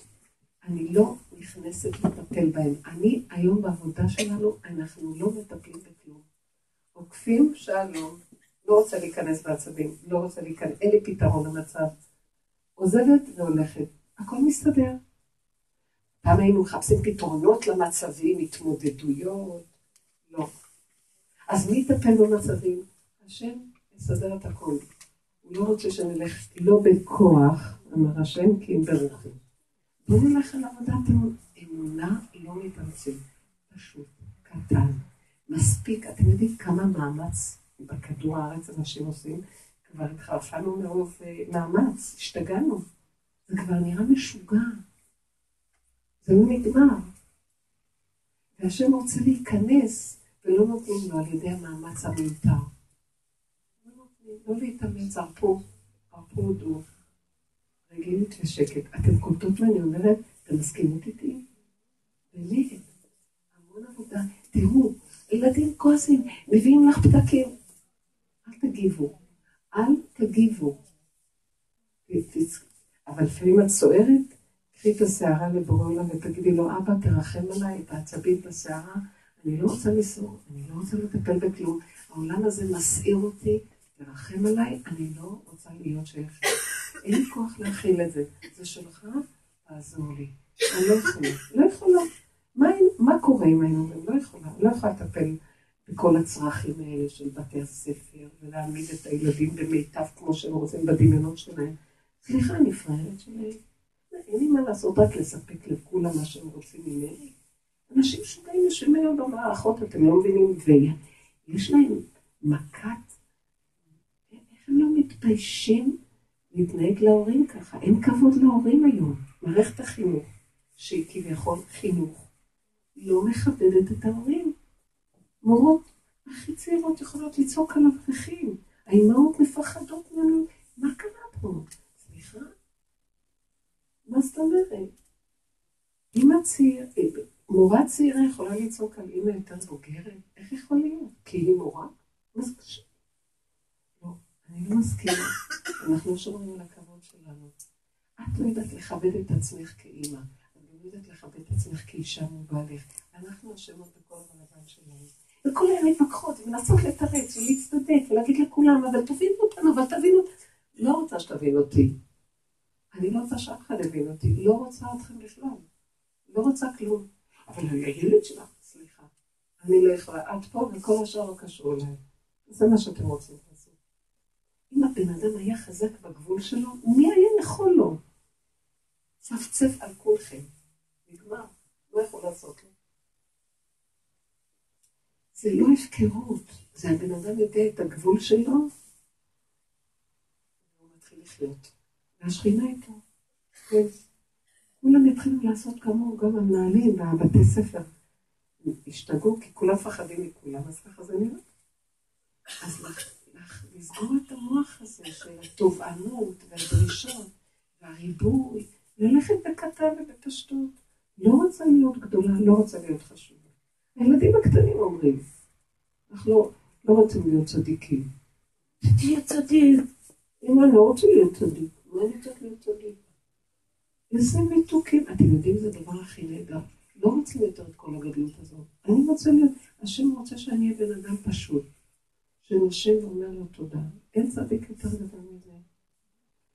אני לא נכנסת לטפל בהן. אני, היום בעבודה שלנו, אנחנו לא מטפלים בכלום. עוקפים שלום, לא רוצה להיכנס בעצבים, לא רוצה להיכנס, אין לי פתרון למצב. עוזבת והולכת, הכל מסתדר. פעם היינו מחפשים פתרונות למצבים, התמודדויות, לא. אז מי יטפל במצבים? השם יסדר את הכל. הוא לא רוצה שנלך לא בכוח, אמר השם, כי אם ברוחי. בוא נלך על עבודת אמונה, לא מתאמצים. פשוט, קטן, מספיק. אתם יודעים כמה מאמץ בכדור הארץ אנשים עושים? כבר התחרפנו מרוב מאמץ, השתגענו. זה כבר נראה משוגע. זה לא נגמר. והשם רוצה להיכנס, ולא נותנים לו על ידי המאמץ המיותר. לא נותנים, לא להתאמץ, הרפוד הוא רגילות ושקט. אתם קולטות ואני אומרת, אתם מסכימות איתי? באמת, המון עבודה. תראו, ילדים כועסים, מביאים לך פתקים. אל תגיבו. אבל לפעמים את סוערת, קחי את השערה לבורא עולם ותגידי לו, אבא תרחם עליי, בעצבית בשערה, אני לא רוצה לסור, אני לא רוצה לטפל בכלום, העולם הזה מסעיר אותי, תרחם עליי, אני לא רוצה להיות שייך. אין כוח להכיל את זה, זה שלך, תעזור לי. אני לא יכולה. מה קורה עם העיניים? לא יכולה לטפל בכל הצרכים האלה של בתי הספר, ולהעמיד את הילדים במיטב כמו שהם רוצים בדמיונות שלהם. סליחה, אני פראיירת שלהם. אין לי מה לעשות, רק לספק לכולם מה שהם רוצים ממני. אנשים שוגעים יושבים היום במערכות, אתם לא מבינים, ויש להם מכת, איך הם לא מתביישים להתנהג להורים ככה? אין כבוד להורים היום. מערכת החינוך, שהיא כביכול חינוך, לא מכבדת את ההורים. מורות הכי צעירות יכולות לצעוק על אברכים. האימהות מפחדות ממנו. מה קרה פה? סליחה? מה זאת אומרת? מורה צעירה יכולה לצעוק על אימא יותר בוגרת? איך יכול להיות? כי היא מורה? מה זה קשה? לא, אני לא מסכימה. אנחנו לא שומרים על הכבוד שלנו. את לא יודעת לכבד את עצמך כאימא. אני יודעת לכבד את עצמך כאישה מובלך. אנחנו אשמות בכל המלבן שלנו. וכל הימים פקחות ומנסות לתרץ ולהצטדק ולהגיד לכולם, אבל תבינו אותנו, אבל תבינו אותנו. לא רוצה שתבין אותי. אני לא רוצה שאף אחד הבין אותי. לא רוצה אתכם בכלל. לא רוצה כלום. אבל אני הילד שלה. סליחה. אני לא יכולה. עד פה וכל השאר לא קשור להם. זה מה שאתם רוצים לעשות. אם הבן אדם היה חזק בגבול שלו, מי היה נכון לו? צפצף על כולכם. נגמר. לא יכול לעשות לו. זה לא הפקרות. זה הבן אדם יודע את הגבול שלו. הוא מתחיל לחיות. והשכינה איתו. כולם התחילו לעשות כמוהו, גם המנהלים והבתי ספר. השתגעו כי כולם פחדים מכולם, אז ככה זה נראה. אז לסגור את המוח הזה של התובענות והדרישות והריבוי, ללכת בקטן ובפשטות. לא רוצה להיות גדולה, לא רוצה להיות חשובה. הילדים הקטנים אומרים, אנחנו לא רוצים להיות צדיקים. תהיה צדיק. אמא, לא רוצה להיות צדיק. מה אני צריך להיות צדיק? איזה מתוקים. אתם יודעים, זה דבר הכי נהדר. לא רוצים יותר את כל הגדלות הזאת. אני רוצה להיות, השם רוצה שאני אהיה בן אדם פשוט. שנושם ואומר לו תודה. אין צדיק יותר גדול מזה.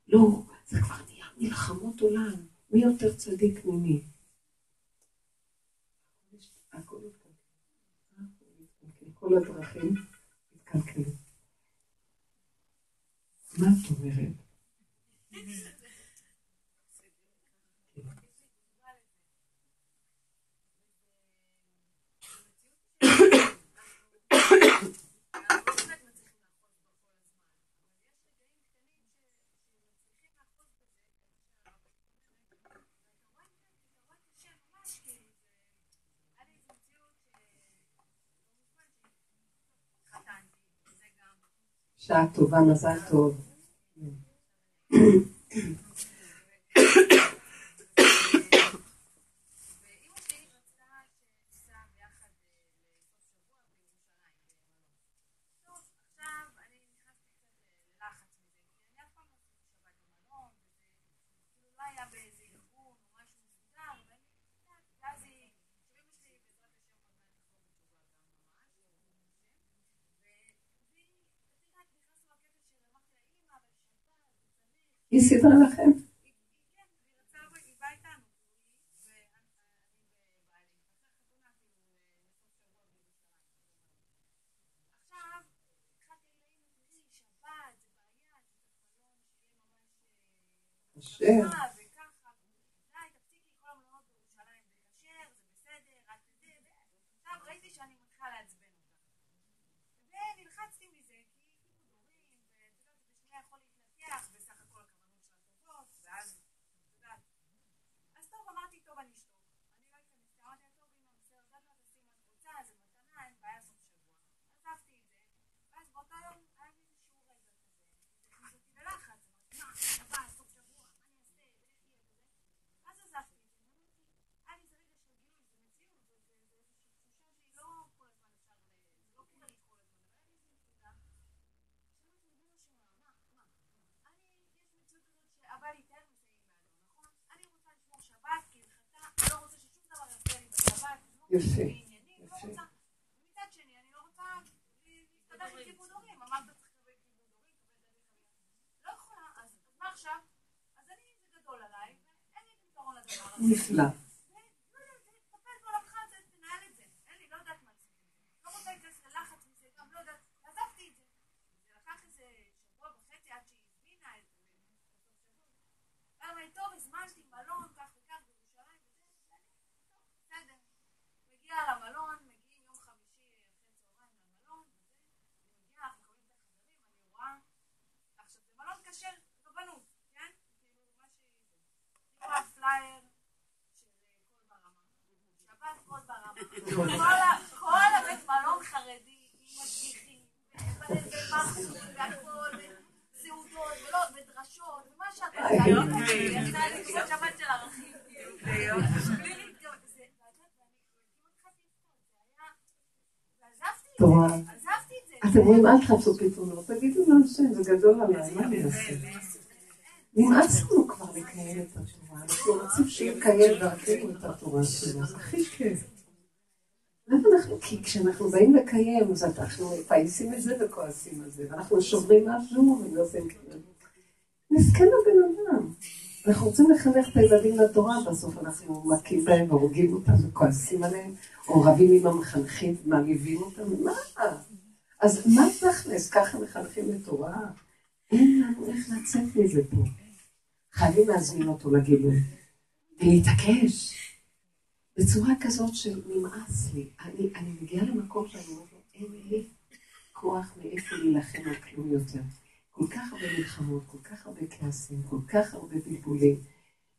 לא, זה כבר נהיה מלחמות עולם. מי יותר צדיק ממי? הכל התקלקל. כל הדרכים התקלקלו. מה את אומרת? שעה טובה, מזל טוב. היא סידרה לכם. יפה. מצד שני, אני לא רוצה להתפתח לכיבוד הורים, אמרת צריך לקבל כיבוד הורים, לא יכולה, אז מה עכשיו? אז אני, זה גדול עליי, אין לי פתרון לדבר הזה. נפלא. תטפל כל אותך, תנהל את זה. אין לי, לא יודעת מה זה. לא רוצה להתכנס ללחץ מזה, גם לא יודעת, עזבתי את זה. זה לקח איזה שבוע וחצי עד שהיא הזמינה את זה. אבל טוב, הזמנתי מלון, כך וכך, בירושלים, בסדר. על המלון, מגיעים יום חמישי אחרי צהריים למלון, וזה מגיע, אנחנו קוראים את החברים, אני רואה עכשיו, זה מלון כשר רבנות, כן? כאילו הפלייר של קול ברמה, שבת קול ברמה, כל הבית מלון חרדי עם משגיחים, ומחזור, והכל, וסעודות, ודרשות, ומה שאתה יודעת, אני נהלת את שבת של ערכים, בלי להתאר תורה. אתם רואים, אל תחפשו פתרונות, תגידו לא שם, זה גדול עליי, מה אני אעשה? נמאסנו כבר לקיים את התורה, אנחנו רוצים שיהיה קיים דרכנו את התורה שלנו, הכי כיף. כי כשאנחנו באים לקיים, אז אנחנו מפייסים את זה וכועסים על זה, ואנחנו שוברים משהו ולא עושים כלום. מסכן הבן אדם. אנחנו רוצים לחנך את הילדים לתורה, בסוף אנחנו מכים בהם, הורגים אותם וכועסים עליהם, או רבים עם המחנכים, מעליבים אותם, מה? אז מה תכנס? ככה מחנכים לתורה? אין לנו איך לצאת מזה פה. חייבים להזמין אותו לגילוי, ולהתעקש. בצורה כזאת שנמאס לי, אני מגיעה למקום שאני אומרת לו, אין לי כוח מאיפה להילחם על כלום יותר. כל כך הרבה מלחמות, כל כך הרבה כעסים, כל כך הרבה בלבולים.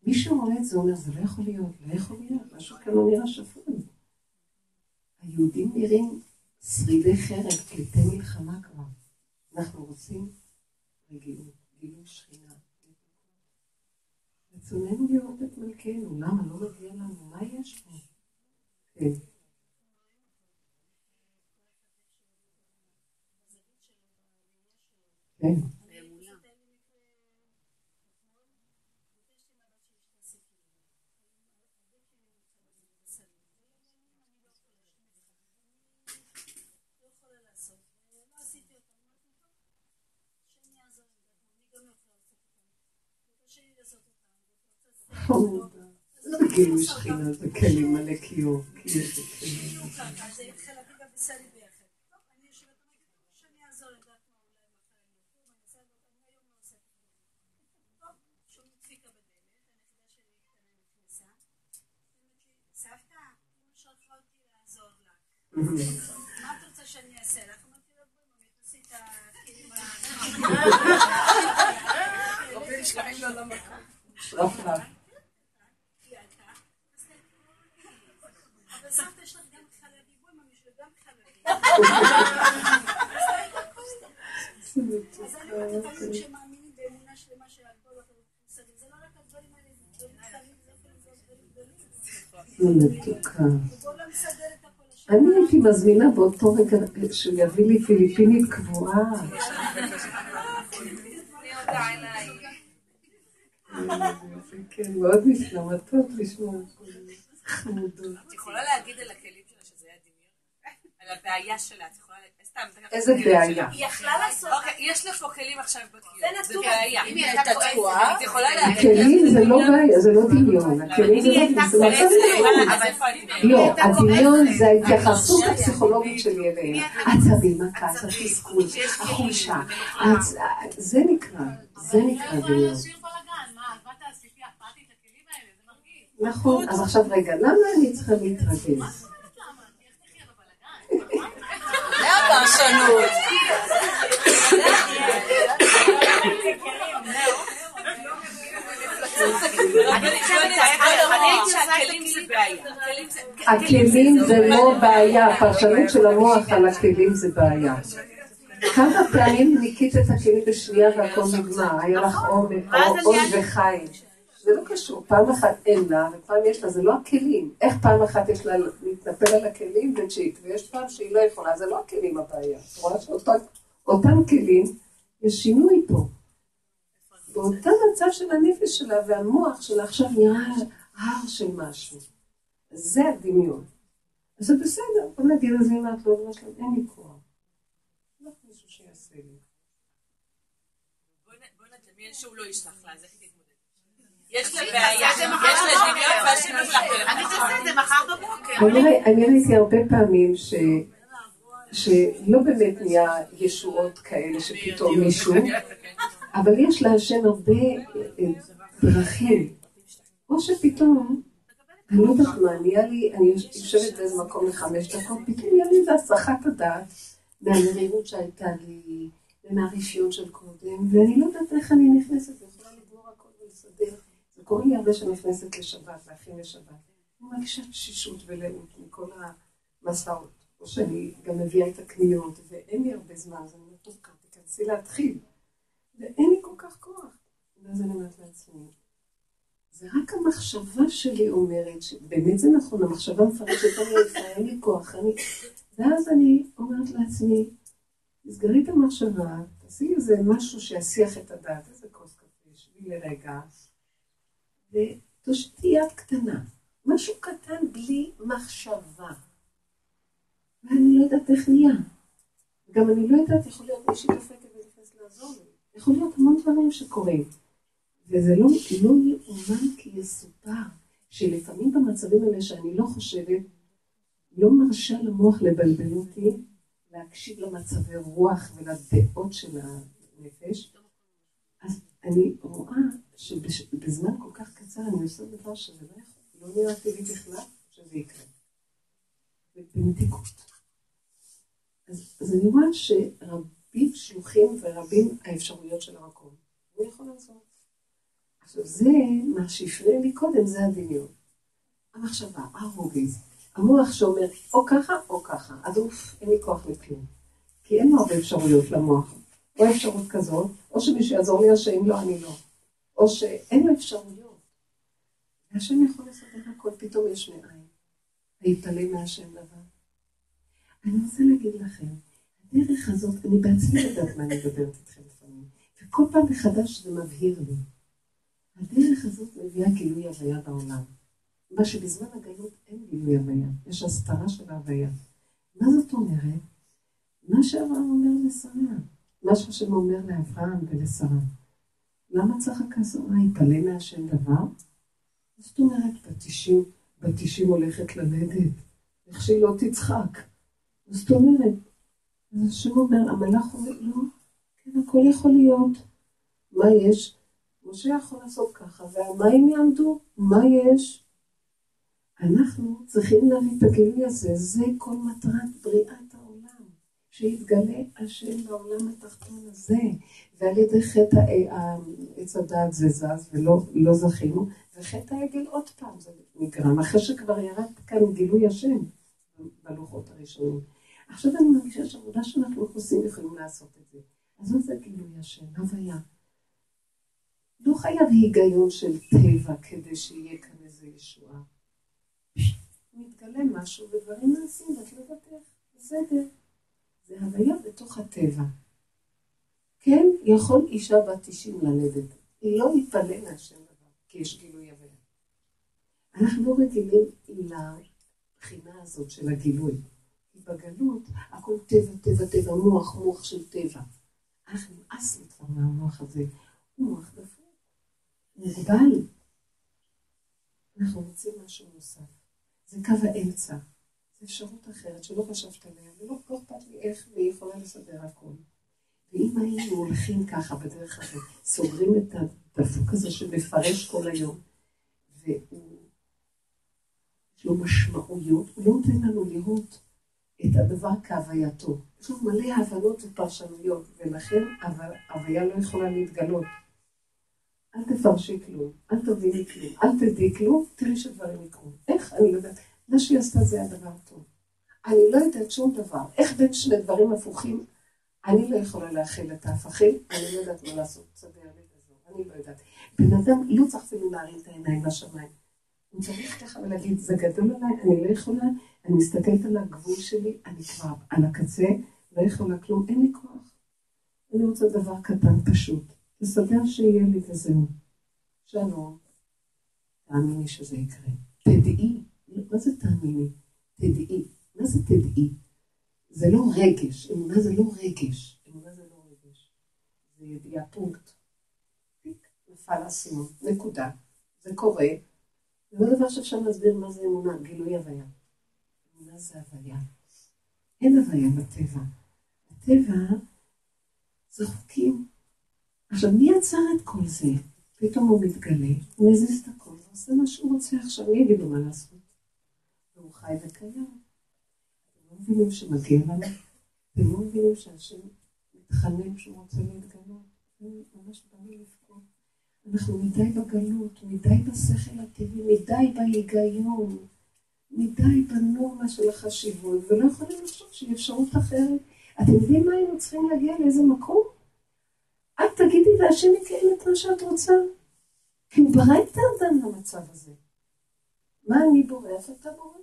מי שרואה את זה אומר, זה לא יכול להיות, לא יכול להיות, משהו כאן לא נראה שפוי. היהודים נראים שרידי חרב, פליטי מלחמה כבר. אנחנו רוצים רגילות, גילוי שכינה. רצוננו לראות את מלכנו, למה לא מגיע לנו, מה יש פה? כן. כן. זה בגילוי שכינה, זה כלי מלא קיור. זה התחיל להגיד בסלי ביחד. טוב, אני יושבת ומגיד, שאני אעזור לדעת מה אולי מחר אני אעזור, ואני אעשה את זה, אני היום לא עושה את זה. טוב, שום דפיקה בדלת, הנכדה שלי קטנה נכנסה. סבתא, אם שלחה אותי לעזור לך. מה את רוצה שאני אעשה לך? אמרתי לה, אני אעשה את הכלים האלה. רופאים שקרים לא למחר. רפלה. סבתא יש לך גם חלבי, בואי ממש, וגם חלבי. אז אני חושבת כשמאמינים באמונה שלמה שהאלכוהול הכל מוסדים, זה לא רק הדברים האלה, זה דברים קטנים, זה דברים גדולים. אני הייתי מזמינה באותו רגע שהוא יביא לי פיליפינית קבועה. אני הודעה אליי. כן, מאוד נפלמתות לשמוע. את יכולה להגיד על הכלים שלה שזה היה דמיון? על הבעיה שלה, את יכולה להגיד... איזה בעיה. היא יכלה לעשות... אוקיי, יש לך פה כלים עכשיו בקיאות. זה בעיה. אם היא הייתה תקועה... הכלים זה לא בעיה, זה לא דמיון. הכלים זה לא דמיון. לא, הדמיון זה ההתייחסות הפסיכולוגית שלי אליהם. עצבים, הכעס, התסכול, החולשה. זה נקרא, זה נקרא דמיון. נכון, אז עכשיו רגע, למה אני צריכה להתרגז? זה הפרשנות. הכלים זה לא בעיה, הפרשנות של המוח על הכלים זה בעיה. כמה פעמים ניקית את הכלים בשנייה והכל נגמר, היה לך עוד וחיים. זה לא קשור, פעם אחת אין לה, ופעם יש לה, זה לא הכלים. איך פעם אחת יש לה להתנפל על הכלים וצ'יק, ויש פעם שהיא לא יכולה, זה לא הכלים הבעיה. את רואה שאותם כלים, יש שינוי פה. באותה מצב של הנפש שלה והמוח שלה עכשיו נראה הר של משהו. זה הדמיון. אז זה בסדר, בוא נגיד לזה אם את לא אומרת שלנו, אין לי כוח. לא מישהו שיעשה לי. בוא נדמיין שהוא לא ישלח לה, זה חתיך. יש לה בעיה, יש לה דמיון והשני שלכם. אני חושבת, זה מחר בבוקר. אני ראיתי הרבה פעמים שלא באמת נהיה ישועות כאלה שפתאום מישהו, אבל יש להשם הרבה דרכים. או שפתאום, אני לא יודעת מה, נהיה לי, אני יושבת באיזה מקום ל5 דקות, פתאום נהיה לי איזה הסחת הדעת מהמרירות שהייתה לי, ומהרפיון של קודם, ואני לא יודעת איך אני נכנסת יכולה לגמור הכל ולסדר. זה קורה לי הרבה שנכנסת לשבת, להכין לשבת. אני מרגישה תשישות ולאות מכל המסעות. או שאני גם מביאה את הקניות, ואין לי הרבה זמן, אז אני אומרת, תכנסי להתחיל. ואין לי כל כך כוח. ואז אני אומרת לעצמי. זה רק המחשבה שלי אומרת, שבאמת זה נכון, המחשבה מפרשת אומרת, אין לי כוח. ואז אני אומרת לעצמי, תסגרי את המחשבה, תעשי איזה משהו שיסיח את הדעת, איזה כוס קפה, שבי לרגע, ותושתי יד קטנה, משהו קטן בלי מחשבה. ואני לא יודעת איך נהיה. גם אני לא יודעת, יכול להיות מישהי דופקת ולפס לעזור לי. יכול להיות המון דברים שקורים. וזה לא יאומן כי יסופר, שלפעמים במצבים האלה שאני לא חושבת, לא מרשה למוח לבלבל אותי, להקשיב למצבי רוח ולדעות של הנפש, אז אני רואה שבזמן כל כך קצר אני עושה דבר שזה לא נראה לי בכלל שזה יקרה. במתיקות. אז אני רואה שרבים שלוחים ורבים האפשרויות של המקום. אני יכול לעשות. עכשיו זה מה שהפריע לי קודם, זה הדמיון. המחשבה, הרוגז. המוח שאומר או ככה או ככה, אז אין לי כוח לכלום. כי אין לו הרבה אפשרויות למוח. או אפשרות כזאת, או שמישהו יעזור לי שאם לא, אני לא. או שאין לו אפשרויות. והשם יכול לסדר הכל, פתאום יש מאין. להתעלם מהשם לבד. אני רוצה להגיד לכם, הדרך הזאת, אני בעצמי יודעת מה אני מדברת איתכם לפעמים. וכל פעם מחדש זה מבהיר לי. הדרך הזאת מביאה גילוי הוויה בעולם. מה שבזמן הגלות אין גילוי הוויה, יש הסתרה של ההוויה. מה זאת אומרת? מה שאברהם אומר לשרה, מה שהשם אומר לאברהם ולשרה. למה צחקה שרה? התעלה מהשם דבר? זאת אומרת, בת 90 הולכת ללדת, איך שהיא לא תצחק. זאת אומרת, אז השם אומר, המלאך אומר, לא, כן, הכל יכול להיות. מה יש? משה יכול לעשות ככה, והמים יעמדו, מה יש? אנחנו צריכים להביא את הגילוי הזה, זה כל מטרת בריאת העולם, שיתגלה השם בעולם התחתון הזה, ועל ידי חטא עץ הדעת זה זז ולא זכינו, וחטא העגל עוד פעם זה נגרם, אחרי שכבר ירד כאן גילוי השם בלוחות הראשונים. עכשיו אני מרגישה שעבודה שאנחנו עושים יכולים לעשות את זה, אז מה זה גילוי השם, הוויה? לא חייב היגיון של טבע כדי שיהיה כאן איזה ישועה. מתגלה משהו ודברים נעשים, ואת לא יודעת, בסדר. זה הוויה בתוך הטבע. כן, יכול אישה בת 90 ללדת. היא לא יתפלא מהשם דבר, כי יש גילוי הוויה. אנחנו לא רגילים לבחינה הזאת של הגילוי. היא בגלות, הכל טבע, טבע, טבע, מוח, מוח של טבע. אך נמאס לי כבר מהמוח הזה, הוא מוח דפוק, נגבל. אנחנו רוצים משהו נוסף, זה קו האמצע, זה אפשרות אחרת שלא חשבת עליה, ולא אכפת לי איך והיא יכולה לסדר הכל. ואם היינו הולכים ככה בדרך הזאת, סוגרים את הדפוק הזה שמפרש כל היום, והוא לא משמעויות, הוא לא נותן לנו לראות את הדבר כהווייתו. יש לנו מלא הבנות ופרשנויות, ולכן ההוויה לא יכולה להתגלות. אל תפרשי כלום, אל תביני כלום, אל תדעי כלום, תראי שדברים יקרו. איך? אני לא יודעת. מה שהיא עשתה זה הדבר טוב. אני לא יודעת שום דבר. איך בין שני דברים הפוכים? אני לא יכולה להכיל את ההפכים, אני לא יודעת מה לעשות. סדר לי את הזו, אני לא יודעת. בן אדם לא צריך אפילו להרים את העיניים לשמיים. אני צריך ככה ולהגיד, זה גדול עליי, אני לא יכולה, אני מסתכלת על הגבול שלי, אני כבר על הקצה, לא יכולה כלום, אין לי כוח. אני רוצה דבר קטן פשוט, לסדר שיהיה לי וזהו. שלום, תאמיני שזה יקרה. תדעי, מה זה תאמיני? תדעי, מה זה תדעי? זה לא רגש, אמונה זה לא רגש, אמונה זה לא רגש. זה ידיעה פונקט. נפל הסיום, נקודה, זה קורה. זה לא דבר שאפשר להסביר מה זה אמונה, גילוי הוויה. אמונה זה הוויה. אין הוויה בטבע. הטבע זה חוקים. עכשיו, מי יצר את כל זה? פתאום הוא מתגלה, הוא מזיז את הכל, הוא עושה מה שהוא רוצה עכשיו, מי יגיד לו מה לעשות? והוא חי וקיים. אתם לא מבינים שמגיע לנו, אתם לא מבינים שהשם מתחנן שהוא רוצה להתגלות, הוא ממש בנו לפקוד. אנחנו מדי בגלות, מדי בשכל הטבעי, מדי בהיגיון, מדי בנורמה של החשיבות, ולא יכולים לחשוב שהיא אפשרות אחרת. אתם יודעים מה היינו צריכים להגיע לאיזה מקום? את תגידי להשם יקיים את מה שאת רוצה. כי הוא ברא את האדם למצב הזה. מה אני בורף? אתה בורף?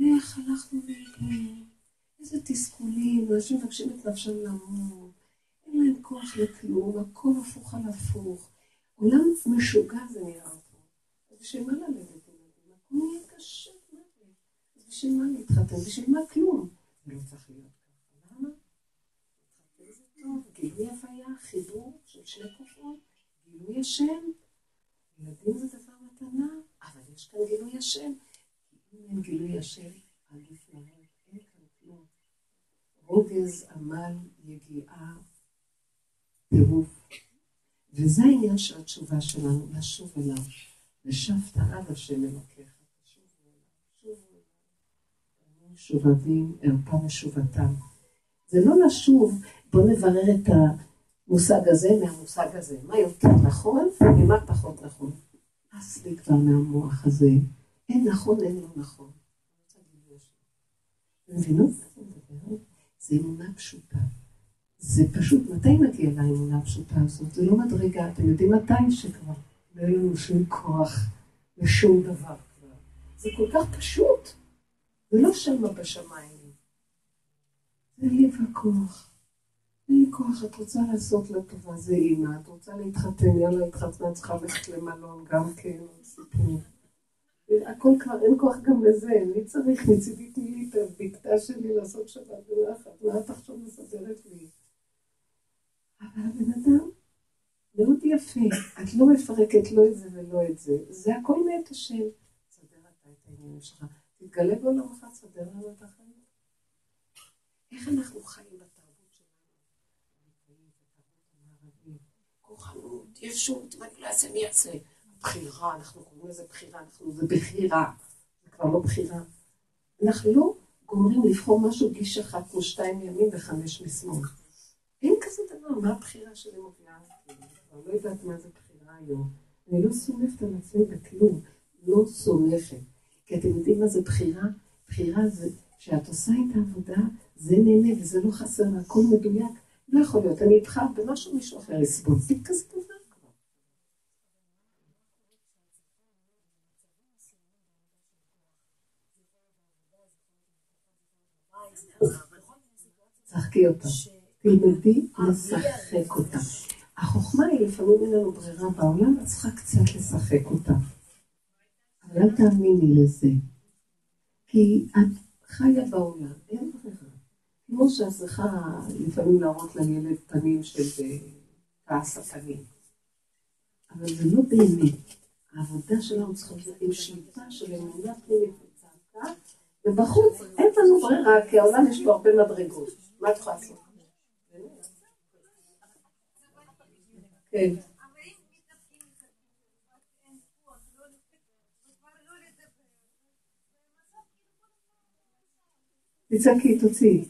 איך הלכנו מלגלות? איזה תסכולים, אנשים מבקשים את נפשם למות. אין להם כוח לכלום, הכל הפוך על הפוך. עולם משוגע זה נראה פה. אז בשביל מה ללדת ילדים? הכל נהיה קשה, אז בשביל מה להתחתן? בשביל מה כלום? לא צריך להיות ככה. למה? להתחתן זה טוב. גילוי הוויה, חיבור של שני כוחות, גילוי השם. ילדים זה דבר מתנה, אבל יש כאן גילוי השם. אם אין גילוי השם, עדיף להם, אין כאן כלום. רוגז, עמל, יגיעה, טירוף. וזה העניין של התשובה שלנו, לשוב אליו. לשבת עד השם אלוקיך. שוב אליו. שובבים, הרפה משובתם. זה לא לשוב, בוא נברר את המושג הזה מהמושג הזה. מה יותר נכון ומה פחות נכון. נמאס לי כבר מהמוח הזה. אין נכון, אין לא נכון. מבינות? זה אמונה פשוטה. זה פשוט, מתי מגיע לאמונה הפשוטה הזאת? זה לא מדרגה, אתם יודעים מתי שכבר לא יהיה לנו שום כוח ושום דבר כבר. זה כל כך פשוט, זה לא שמה בשמיים. זה לי וכוח, לי כוח, את רוצה לעשות לה טובה, זה אימא, את רוצה להתחתן, יאללה התחתנה, צריכה ללכת למלון גם כן, סיפור. הכל כבר, אין כוח גם לזה, אני צריך מצידית לי את הבקתה שלי לעשות שבת ולאחת, מה את עכשיו מסדרת לי? אבל הבן אדם מאוד יפה, את לא מפרקת לא את זה ולא את זה, זה הכל מאת השם. סדר אתה את העניינים שלך, תתגלה בעולמך, סדר לנו את החיים. איך אנחנו חיים בתרבות שלנו? כוחנות, ישות, מה אני לא אעשה, מי אעשה? בחירה, אנחנו קוראים לזה בחירה, זה בחירה, זה כבר לא בחירה. אנחנו לא גומרים לבחור משהו גיש אחת כמו 2 ימין ו5 משמאל. אין כזה דבר, מה הבחירה שלי מובילה? אני לא יודעת מה זה בחירה היום. אני לא סומכת על עצמי בכלום, לא סומכת. כי אתם יודעים מה זה בחירה? בחירה זה שאת עושה את העבודה, זה נהנה וזה לא חסר, הכל מדויק. לא יכול להיות, אני אבחר במשהו מישהו אחר לסבול, זה כזה דבר. שחקי אותה, תלמדי לשחק אותה. החוכמה היא לפעמים אין לנו ברירה בעולם, את צריכה קצת לשחק אותה. אבל אל תאמיני לזה, כי את חיה בעולם, אין ברירה. כמו שאת צריכה לפעמים להראות לילד פנים של כעס הפנים. אבל זה לא באמת. העבודה שלנו צריכה להיות עם שליטה של אמונה פנימית וצעקה, ובחוץ אין לנו ברירה, כי העולם יש פה הרבה מדרגות. מה את יכולה לעשות? כן. תצעקי, תוציאי.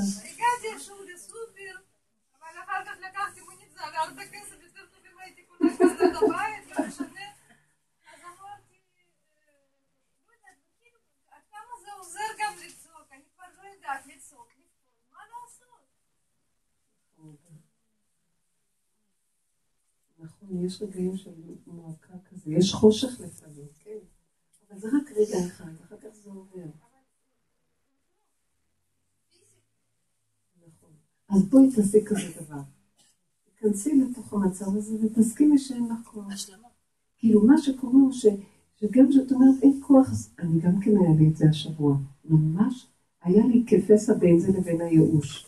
הגעתי שוב לסופר, אבל אחר כך לקחתי מוניצה והרבה כסף יותר טובים הייתי כולה כזה לבית, לא משנה. אז אמרתי, עד כמה זה עוזר גם לצעוק, אני כבר לא יודעת לצעוק, מה לעשות? נכון, יש רגעים של מועקה כזה, יש חושך לפעמים, כן. אבל זה רק רגע אחד, אחר כך זה עובר. אז בואי תעשי כזה דבר. תכנסי לתוך המצב הזה ותסכימי שאין לך כוח. השלמה. כאילו מה שקורה הוא שגם שאת אומרת אין כוח, אז אני גם כן היה לי את זה השבוע. ממש היה לי כפסע בין זה לבין הייאוש.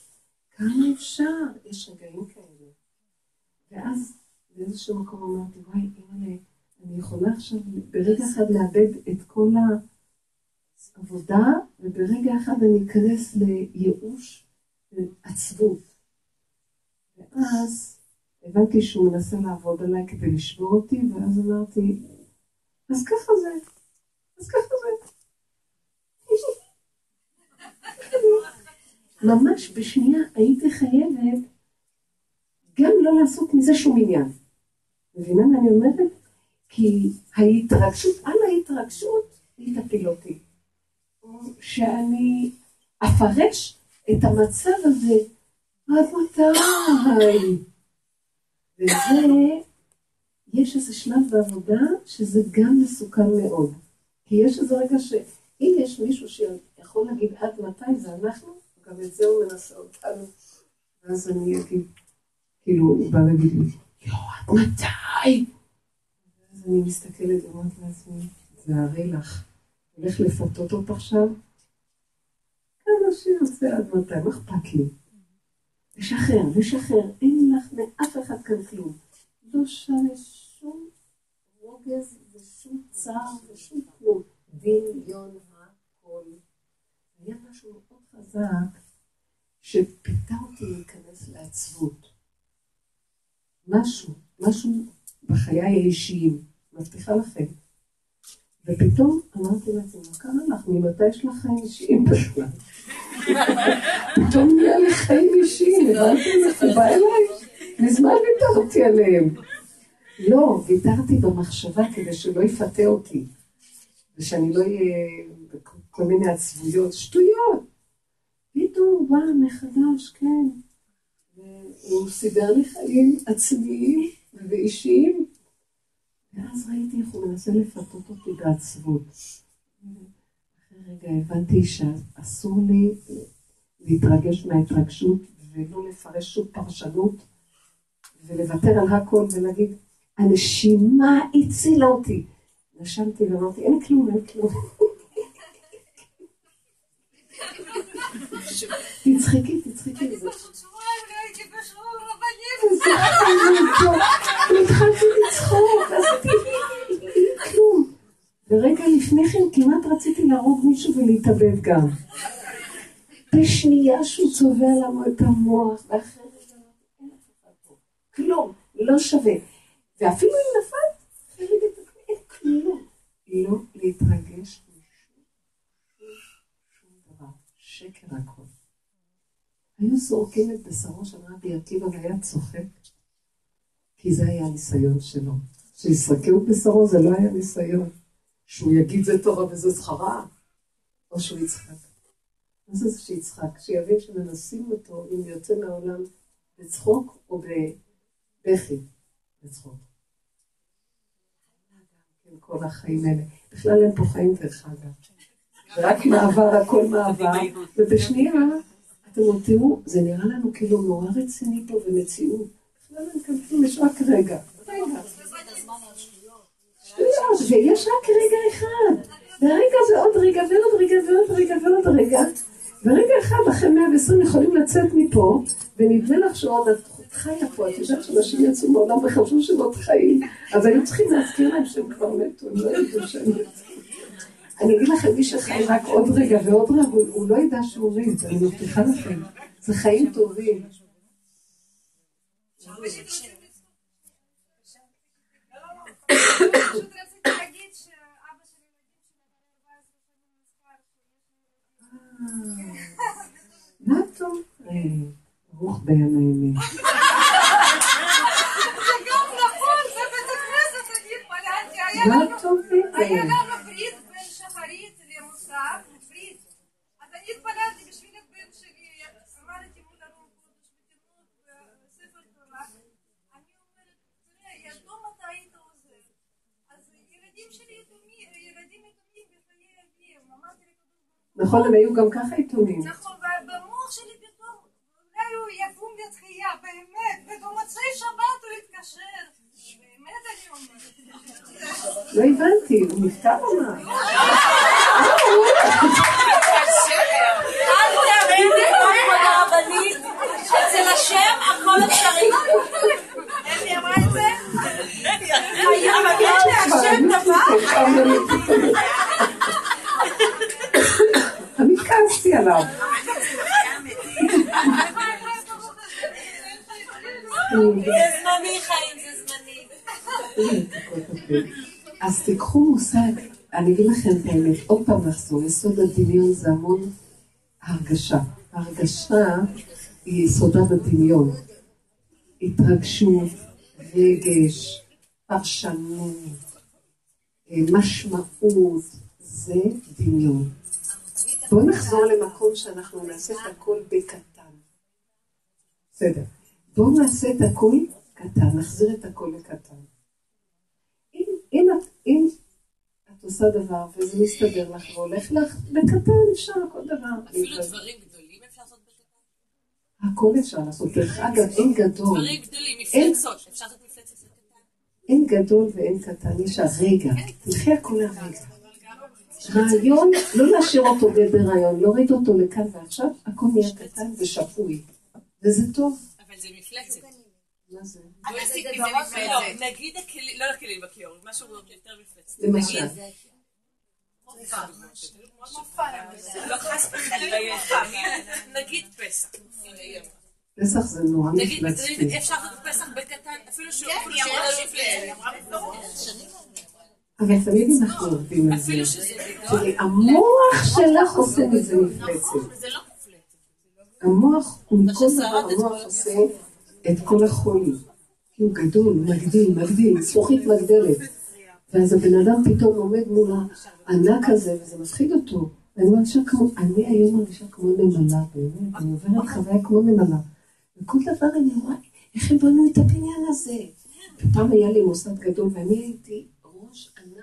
כמה אפשר? יש רגעים כאלה. ואז באיזשהו מקום אמרתי, וואי, אימא'לה, אני יכולה עכשיו ברגע אחד לאבד את כל העבודה, וברגע אחד אני אכנס לייאוש, עצבות. ואז הבנתי שהוא מנסה לעבוד עליי כדי לשבור אותי, ואז אמרתי, אז ככה זה, אז ככה זה. ממש בשנייה הייתי חייבת גם לא לעשות מזה שום עניין. מבינה מה אני אומרת? כי ההתרגשות, על ההתרגשות היא תפיל אותי. שאני אפרש את המצב הזה, עד מתי? וזה, יש איזה שלב בעבודה שזה גם מסוכן מאוד. כי יש איזה רגע שאם יש מישהו שיכול להגיד עד מתי זה אנחנו, גם את זה הוא מנסה אותנו. ואז אני אגיד, כאילו הוא בא להגיד לי, יו, עד מתי? ואז אני מסתכלת ואומרת לעצמי, זה הרי לך, הולך לפתות אותך עכשיו, שיוצא עד מתי, מה אכפת לי? לשחרר, לשחרר, אין לך מאף אחד כאן כלום. לא שווה שום רוגז ושום צער ושום כלום. דמיון הכל. היה משהו מאוד חזק שפיתה אותי להיכנס לעצבות. משהו בחיי האישיים. מבטיחה לכם. ופתאום אמרתי לעצמי, מה קרה לך? ממתי יש לך חיים אישיים בכלל? פתאום נהיה לי חיים אישיים, הבנתי לך, בא אליי, מזמן ויתרתי עליהם. לא, ויתרתי במחשבה כדי שלא יפתה אותי, ושאני לא אהיה בכל מיני עצבויות, שטויות. פתאום הוא בא מחדש, כן, והוא סידר לי חיים עצמיים ואישיים, ואז ראיתי איך הוא מנסה לפתות אותי בעצבות. רגע, הבנתי שאסור לי להתרגש מההתרגשות ולא לפרש שום פרשנות ולוותר על הכל ולהגיד, הנשימה הצילה אותי. נשמתי ואמרתי, אין כלום, אין כלום. תצחיקי, תצחיקי. אני פשוט שבועיים לא הייתי בשיעור רבנים. התחלתי לצחוק, עשיתי כלום. ורגע לפני כן כמעט רציתי להרוג מישהו ולהתאבד גם. בשנייה שהוא צובע לנו את המוח, ואחרי זה אין לך אחד פה. כלום, לא שווה. ואפילו אם נפל, חריג את כלום. לא להתרגש משום דבר. שקר הכל. היו זורקים את בשרו של רבי עקיבא והיה צוחק, כי זה היה הניסיון שלו. שיסרקו את בשרו זה לא היה ניסיון. שהוא יגיד זה תורה וזה זכרה, או שהוא יצחק. מה זה שיצחק? שיבין שמנסים אותו אם יוצא מהעולם בצחוק או בבכי בצחוק. עם כל החיים האלה. בכלל אין פה חיים דרך אגב. רק מעבר, הכל מעבר. ובשנייה, אתם תראו, זה נראה לנו כאילו נורא רציני פה ומציאות. בכלל אין כאן כאילו, יש רק רגע. שטויות, ויש רק רגע אחד. והרגע זה עוד רגע ועוד רגע ועוד רגע ועוד רגע. ורגע אחד אחרי 120 יכולים לצאת מפה, ונדמה לך שעוד את חיה פה, את יודעת שאנשים יצאו בעולם וחשבו שהם עוד חיים, אז היו צריכים להזכיר להם שהם כבר מתו, הם לא ידעו שהם מתו. אני אגיד לכם, מי שחי רק עוד רגע ועוד רגע, הוא לא ידע שהוא ריב, אני מבטיחה לכם, זה חיים טובים. מה טוב? ברוך בימים. זה גם נכון, זה בית הכנסת, אני התפללתי. מה טוב? היה לנו ברית בין שחרית למוסר, ברית. אז אני התפללתי בשביל הבן שלי, אמרתי מול הרוב, ספר תורה. אני אומרת, תראה, ידום אתה היית עוזר. אז ילדים שלי יתומים, ילדים יתומים בחיי אביהם. נכון, הם היו גם ככה יתומים. נכון, במוח שלי פתאום, אולי הוא יקום לתחייה, באמת, ובמוצאי שבת הוא יתקשר. באמת אני אומרת. לא הבנתי, הוא נפטר או מה? אל תאמין לכל הרבנית, אצל השם הכל אפשרי. איך היא אמרה את זה? היה מגש להשם דבר? אני כעסתי עליו. זה זמני חיים, זה זמני. אז תיקחו מושג, אני אגיד לכם את האמת, עוד פעם נחזור, יסוד הדמיון זה המון הרגשה. הרגשה היא יסודה בדמיון. התרגשות, רגש, פרשנות, משמעות, זה דמיון. בואו נחזור למקום שאנחנו נעשה את הכל בקטן. בסדר. בואו נעשה את הכל קטן, נחזיר את הכל לקטן. אם את עושה דבר וזה מסתדר לך והולך לך, בקטן אפשר כל דבר. אפילו דברים גדולים אפשר לעשות בקטן? הכל אפשר לעשות. דרך אגב, אין גדול. דברים גדולים, מפלצות. אפשר לעשות מפלצת של קטן? אין גדול ואין קטן, יש הרגע. תלכי הכל הרגע. רעיון, לא להשאיר אותו גדר רעיון, להוריד אותו לכאן ועכשיו, הכל נהיה קטן ושפוי. וזה טוב. אבל זה מפלצת. מה זה? אל תסיק לי, זה מפלצת. נגיד הכלים, לא לכלים בכיור, משהו יותר מפלצת. למשל. מופע. לא חס בכלל. נגיד פסח. פסח זה נורא מפלצתי. אפשר לדעת פסח בקטן, אפילו שהוא מפלצת. אבל תמיד אנחנו עובדים על זה, המוח שלך עושה מזה מפלצת. המוח הוא מכל דבר, המוח עושה את כל החולים. הוא גדול, מגדיל, סוכית מגדלת. ואז הבן אדם פתאום עומד מול הענק הזה, וזה מפחיד אותו. אני היום מרגישה כמו נמלה, באמת. אני עוברת חוויה כמו נמלה. וכל דבר אני רואה, איך הם בנו את הבניין הזה? ופעם היה לי מוסד גדול, ואני הייתי ראש ענק.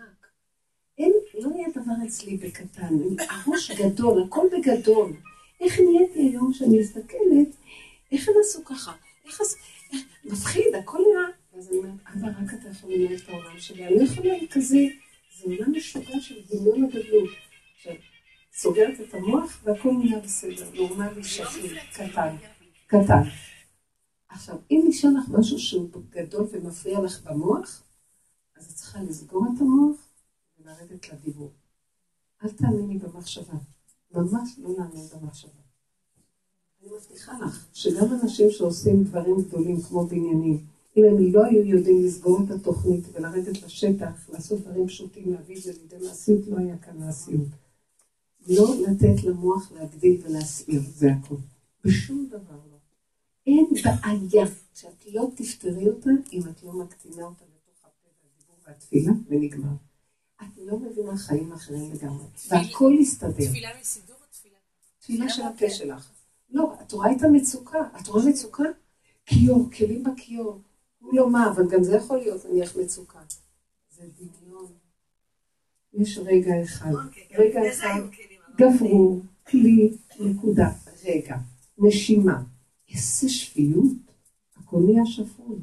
לא היה דבר אצלי בקטן, הראש גדול, הכל בגדול. איך נהייתי היום שאני מסתכלת, איך הם עשו ככה? מפחיד, הכל נראה. אז אני אומרת, אבא, רק אתה יכול לנהל את העולם שלי. אני לא יכולה להיות כזה, זה עולם משוגע של דמיון הגדלות. עכשיו, סוגרת את המוח והכל נהיה בסדר, נורמלי, שפוי, קטן. עכשיו, אם נשאר לך משהו שהוא גדול ומפריע לך במוח, אז את צריכה לסגור את המוח ולרדת לדיבור. אל תאמיני במחשבה. ממש לא נאמין במחשבה. אני מבטיחה לך שגם אנשים שעושים דברים גדולים כמו בניינים, אם הם לא היו יודעים לסגור את התוכנית ולרדת לשטח, לעשות דברים פשוטים, להביא את זה לידי מעשיות, לא היה כאן מעשיות. לא לתת למוח להגדיל ולהסעיר, זה הכל. בשום דבר לא. אין בעיה שאת לא תפתרי אותה אם את לא מקטינה אותה. התפילה ונגמר. את לא מבינה חיים אחרים לגמרי. והכל יסתדר. תפילה מסידור או תפילה? תפילה של הפה שלך. לא, את רואה את המצוקה. את רואה מצוקה? כיור, כלים בכיור. הוא לא מה, אבל גם זה יכול להיות, נניח, מצוקה. זה דמיון. יש רגע אחד. רגע אחד, גברו, כלי, נקודה. רגע, נשימה. איזה שפיות, הכל נהיה שפוי.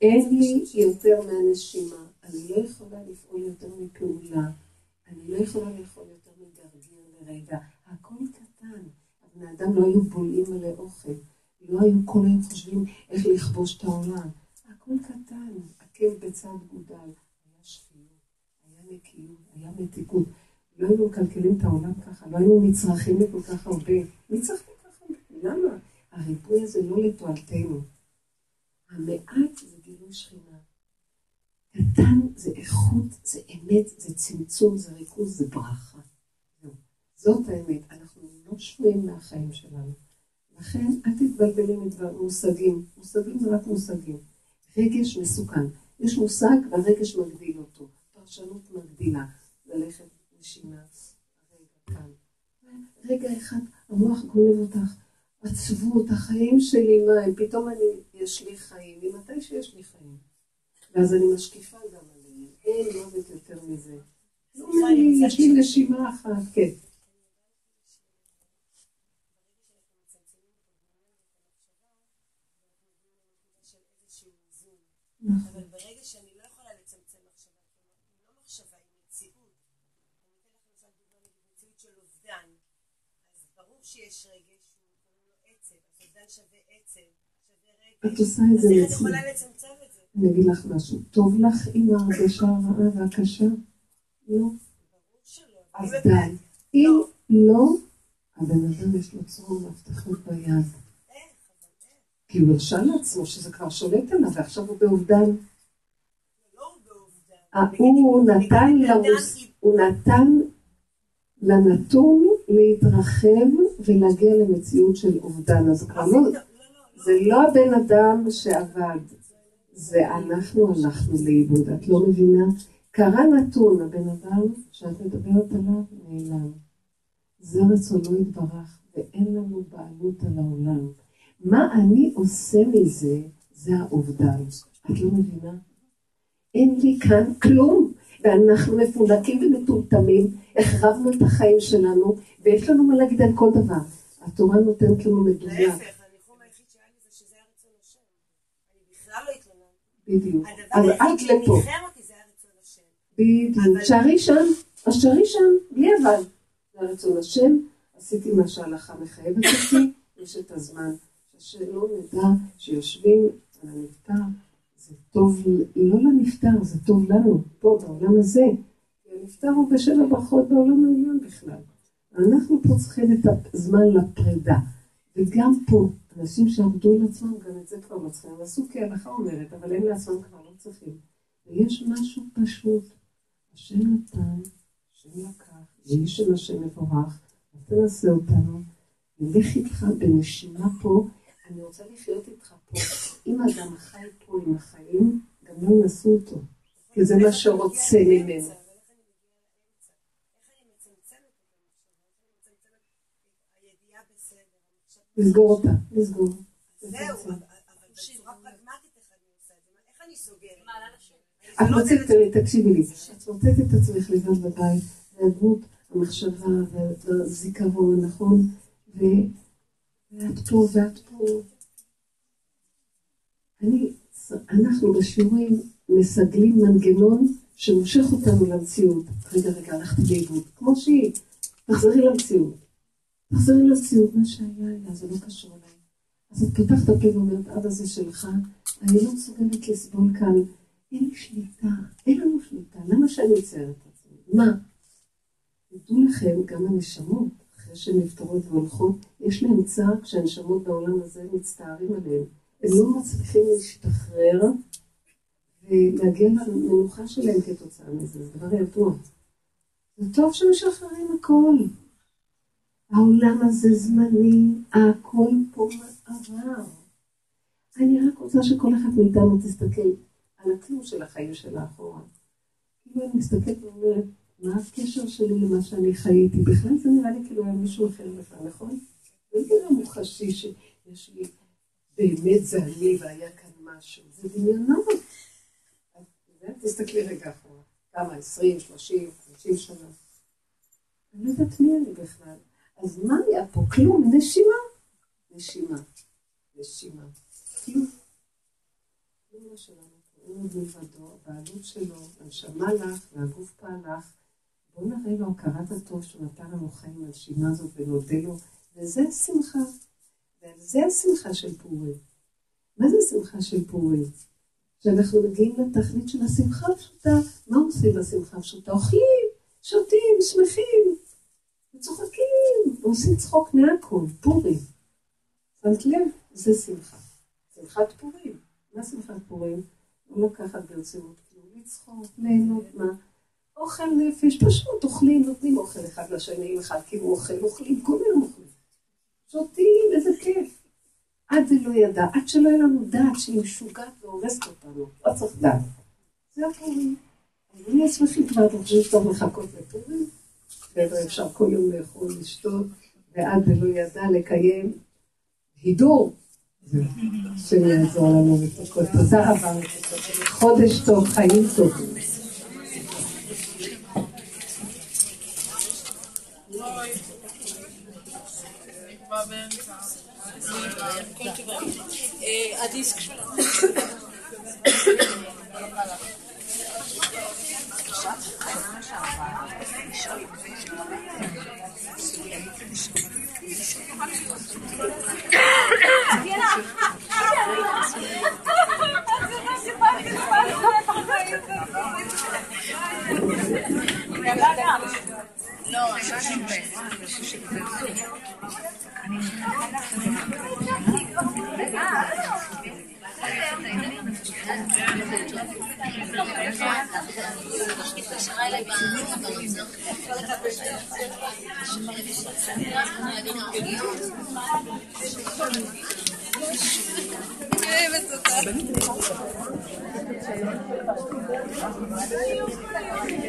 אין לי יותר מהנשימה. אני לא יכולה לפעול יותר מפעולה. אני לא יכולה לאכול יותר מגרגיר לרגע. הכל קטן. הבני אדם לא היו בולעים מלא אוכל. לא היו כל היום חושבים איך לכבוש את העולם. הכל קטן. עקב בצד גודל. היה שפיות, היה נקיות, היה מתיקות. לא היו מקלקלים את העולם ככה. לא היו מצרכים לכל כך הרבה. מצרכים ככה. למה? הריפוי הזה לא לתועלתנו. המעט זה גילוי שכינה. קטן זה איכות, זה אמת, זה צמצום, זה ריכוז, זה ברכה. זאת האמת, אנחנו לא שבויים מהחיים שלנו. לכן, אל תתבלבלים מושגים. מושגים זה רק מושגים. רגש מסוכן. יש מושג והרגש מגדיל אותו. פרשנות מגדילה. ללכת נשימה. רגע כאן. רגע אחד, המוח גונב אותך. עצבות, החיים שלי מהם. פתאום יש לי חיים. ממתי שיש לי חיים? ואז אני משקיפה גם עליהם. אין אוהבת יותר מזה. לא מעניין, יש לי נשימה אחת, כן. אבל ברגע שאני לא יכולה לצמצם מחשבה, היא לא מחשבה, היא מציאות. מציאות של אובדן. אז ברור שיש רגש, הוא עצב. אובדן שווה עצב, שווה רגש. את עושה את זה עצמי. אז איך אני יכולה לצמצם את זה? אני אגיד לך משהו. טוב לך עם ההרגשה הרעה והקשה? לא. אז די. אם לא, הבן אדם יש לו צרור והבטחות ביד. כי הוא הרשה לעצמו שזה כבר שולט עליו, ועכשיו הוא באובדן. לא הוא באובדן. הוא נתן לנתון להתרחב ולהגיע למציאות של אובדן. אז כבר לא, זה לא הבן אדם שעבד. זה אנחנו הלכנו לאיבוד, את לא מבינה? קרה נתון, הבן אדם שאת מדברת עליו נעלם. זה רצונו יתברך, ואין לנו בעלות על העולם. מה אני עושה מזה, זה האובדן. את לא מבינה? אין לי כאן כלום, ואנחנו מפונקים ומטומטמים, החרבנו את החיים שלנו, ויש לנו מה להגיד על כל דבר. התורה נותנת לנו מדויק. בדיוק. הדבר היחיד לניחם אותי זה הרצון השם. בדיוק. שערי שם, שערי שם, בלי אבל. זה הרצון השם, עשיתי מה שההלכה מחייבת אותי, יש את הזמן. שלא נדע שיושבים על הנפטר, זה טוב, לא לנפטר, זה טוב לנו, פה בעולם הזה. הנפטר הוא בשבע ברכות בעולם העליון בכלל. אנחנו פה צריכים את הזמן לפרידה. וגם פה, אנשים שעמדו על עצמם, גם את זה כבר מצליחים. עשו כהלכה אומרת, אבל אין לעצמם כבר לא צריכים. ויש משהו פשוט. השם נתן, השם לקח, יהי שם השם מבורך, ותנסה אותנו, נלך איתך בנשימה פה, אני רוצה לחיות איתך פה. אם אדם חי פה עם החיים, גם לא ינסו אותו. כי זה מה שרוצה ממנו. לסגור אותה, לסגור. זהו, אבל בצורה פרגמטית איך אני עושה את זה. איך אני סוגרת? את מוצאת, תקשיבי לי, את מוצאת את עצמך לבד בבית, והדמות, המחשבה והזיכרון, נכון? ואת פה ואת פה. אנחנו בשיעורים מסגלים מנגנון שמושך אותנו למציאות. רגע, הלכתי לאיבוד. כמו שהיא, תחזרי למציאות. תחזרי למציאות, מה שהיה היה, זה לא קשור אליי. אז את פותחת את הפה ואומרת, אבא זה שלך, אני לא מסוגלת לסבול כאן. אין לי שליטה, אין לנו שליטה, למה שאני יוצרת את זה? מה? תדעו לכם, גם הנשמות, אחרי שהן נפטרות והולכות, יש להם צער כשהנשמות בעולם הזה מצטערים עליהם. הם לא מצליחים להשתחרר ולהגיע למנוחה שלהם כתוצאה מזה, זה דבר ידוע. זה טוב שמשחררים הכל. העולם הזה זמני, הכל פה מעבר. אני רק רוצה שכל אחת מאיתנו תסתכל על הכלום של החיים שלה אחורה. כאילו אני מסתכלת ואומרת, מה הקשר שלי למה שאני חייתי? בכלל זה נראה לי כאילו היה מישהו אחר לך, נכון? זה נראה מוחשי שיש לי באמת זה אני והיה כאן משהו, זה דמיונות. תסתכלי רגע אחורה, כמה, 20, 30, 50 שנה. אני לא יודעת מי אני בכלל. אז מה היה פה? כלום, נשימה. נשימה. נשימה. כלום. כלום שלנו. הוא לבדו, בעלות שלו, הנשמה לך, והגוף פעל לך. בואו נראה לו הכרת הטוב שנתן לנו חיים הנשימה הזאת ונודה לו. וזה השמחה. וזה השמחה של פורים. מה זה השמחה של פורים? שאנחנו מגיעים לתכלית של השמחה הפשוטה. מה עושים בשמחה הפשוטה? אוכלים, שותים, שמחים, וצוחקים, ועושים צחוק מהכל, פורים. שמת לב, זה שמחה. שמחת פורים. מה שמחת פורים? הוא לוקחת ברצינות, לצחוק, ליהנות, מה? אוכל נפש, פשוט אוכלים, נותנים אוכל אחד לשני, אחד כאילו אוכל, אוכלים, כל מיני אוכלים. שותים, איזה כיף. עד זה לא ידע, עד שלא יהיה לנו דעת שהיא משוגעת והורסת אותנו, לא צריך דעת. זה הפורים. אני אשמחים כבר, אני חושבת שאתה מחכות לפורים, ולא אפשר כל יום לאכול לשתות, ועד זה לא ידע לקיים הידור, שיעזור לנו מתוקות. תודה רבה, חודש טוב, חיים טוב. הדיסק שלנו לא, אני אוהבת אותה.